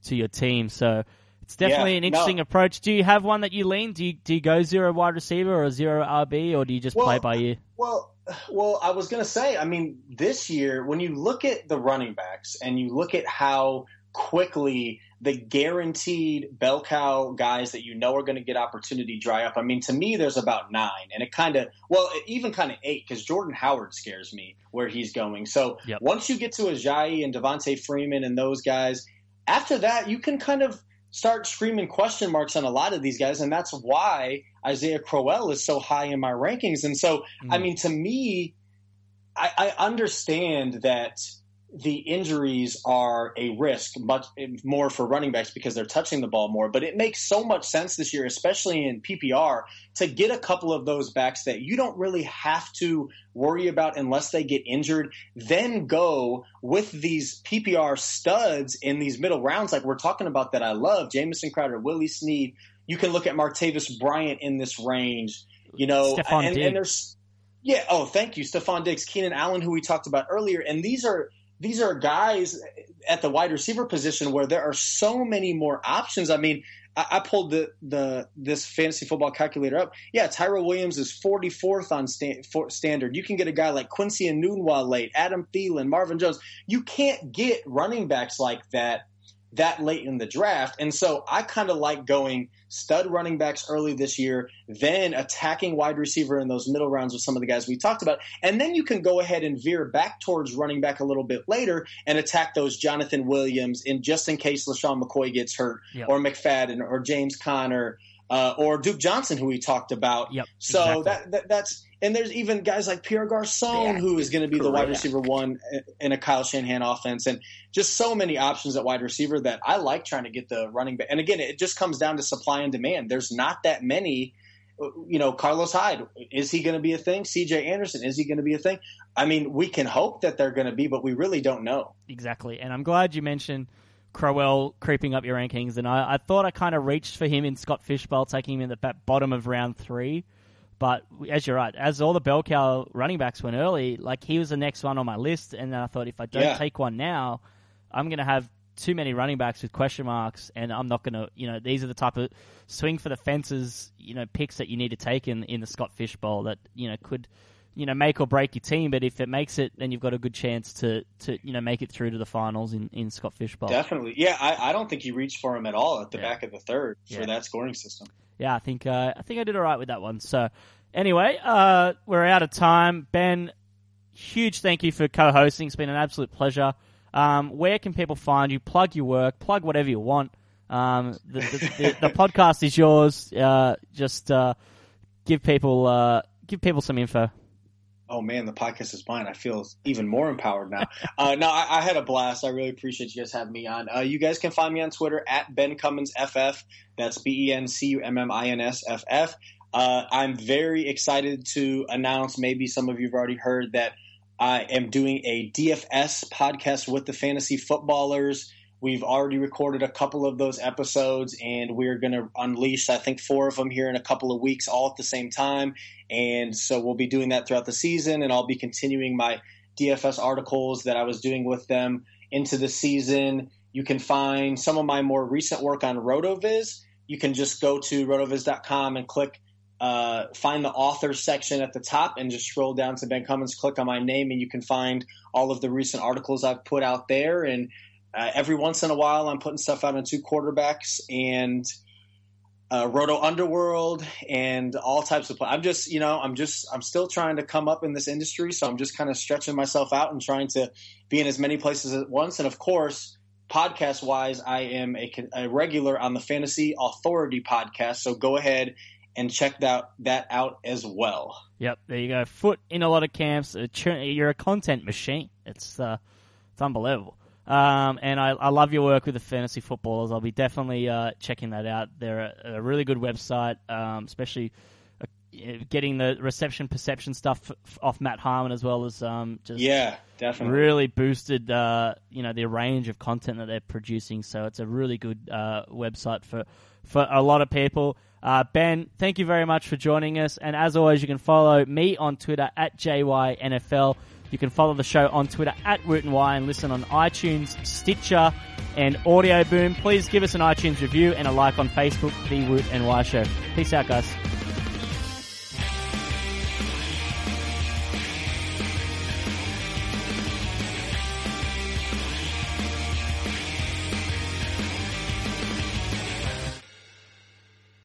to your team. So it's definitely yeah, an interesting no. approach. Do you have one that you lean? Do you do you go zero wide receiver or zero R B, or do you just well, play by ear? Well, well, I was going to say, I mean, this year when you look at the running backs and you look at how quickly the guaranteed bell cow guys that you know are going to get opportunity dry up. I mean, to me, there's about nine, and it kind of, well, even kind of eight, because Jordan Howard scares me where he's going. So yep. once you get to Ajayi and Devontae Freeman and those guys, after that, you can kind of start screaming question marks on a lot of these guys, and that's why Isaiah Crowell is so high in my rankings. And so, mm. I mean, to me, I, I understand that the injuries are a risk, much more for running backs because they're touching the ball more. But it makes so much sense this year, especially in P P R, to get a couple of those backs that you don't really have to worry about unless they get injured, then go with these P P R studs in these middle rounds like we're talking about that I love. Jamison Crowder, Willie Snead. You can look at Martavis Bryant in this range. You know, Stephon and, Diggs. and there's – yeah, oh, thank you. Stephon Diggs, Keenan Allen, who we talked about earlier. And these are – These are guys at the wide receiver position where there are so many more options. I mean, I, I pulled the, the this fantasy football calculator up. Yeah, Tyrell Williams is forty-fourth on sta- for standard. You can get a guy like Quincy Enunwa late, Adam Thielen, Marvin Jones. You can't get running backs like that that late in the draft. And so I kind of like going stud running backs early this year, then attacking wide receiver in those middle rounds with some of the guys we talked about. And then you can go ahead and veer back towards running back a little bit later and attack those Jonathan Williams in just in case LaShawn McCoy gets hurt yep. or McFadden or James Conner uh, or Duke Johnson, who we talked about. Yep, so exactly. that, that that's and there's even guys like Pierre Garçon, yeah, who is going to be correct. the wide receiver one in a Kyle Shanahan offense, and just so many options at wide receiver that I like trying to get the running back. And again, it just comes down to supply and demand. There's not that many. You know, Carlos Hyde, is he going to be a thing? C J Anderson, is he going to be a thing? I mean, we can hope that they're going to be, but we really don't know. Exactly. And I'm glad you mentioned Crowell creeping up your rankings. And I, I thought I kind of reached for him in Scott Fish Bowl, taking him in the bottom of round three. But as you're right, as all the bell cow running backs went early, like he was the next one on my list. And then I thought, if I don't yeah. take one now, I'm going to have too many running backs with question marks, and I'm not going to, you know, these are the type of swing for the fences, you know, picks that you need to take in, in the Scott Fish Bowl that, you know, could, you know, make or break your team. But if it makes it, then you've got a good chance to, to you know, make it through to the finals in, in Scott Fish Bowl. Definitely. Yeah. I, I don't think you reached for him at all at the yeah. back of the third for yeah. that scoring system. Yeah. I think, uh, I think I did all right with that one. So anyway, uh, we're out of time. Ben, huge thank you for co-hosting. It's been an absolute pleasure. Um, where can people find you? Plug your work, plug whatever you want. Um, the, the, the, the podcast is yours. Uh, just, uh, give people, uh, give people some info. Oh man, the podcast is mine. I feel even more empowered now. uh, no, I, I had a blast. I really appreciate you guys having me on. Uh, you guys can find me on Twitter at Ben Cummins F F. That's B E N C U M M I N S F F. Uh, I'm very excited to announce, maybe some of you've already heard, that I am doing a D F S podcast with the Fantasy Footballers. We've already recorded a couple of those episodes, and we're going to unleash, I think, four of them here in a couple of weeks, all at the same time. And so we'll be doing that throughout the season, and I'll be continuing my D F S articles that I was doing with them into the season. You can find some of my more recent work on RotoViz. You can just go to rotoviz dot com and click Uh, find the author section at the top and just scroll down to Ben Cummins, click on my name, and you can find all of the recent articles I've put out there. And uh, every once in a while, I'm putting stuff out on Two Quarterbacks and uh, Roto Underworld and all types of – I'm just, you know, I'm just – I'm still trying to come up in this industry, so I'm just kind of stretching myself out and trying to be in as many places at once. And, of course, podcast-wise, I am a, a regular on the Fantasy Authority podcast, so go ahead and check that, that out as well. Yep, there you go. Foot in a lot of camps. You're a content machine. It's uh, it's unbelievable. Um, and I, I love your work with the Fantasy Footballers. I'll be definitely uh, checking that out. They're a, a really good website, um, especially uh, getting the reception perception stuff f- off Matt Harmon, as well as um, just yeah, definitely really boosted uh, you know, their range of content that they're producing. So it's a really good uh, website for for a lot of people. Uh, Ben, thank you very much for joining us. And as always, you can follow me on Twitter at J Y N F L. You can follow the show on Twitter at Root and Y, and listen on iTunes, Stitcher, and Audio Boom. Please give us an iTunes review and a like on Facebook, The Root and Y Show. Peace out, guys.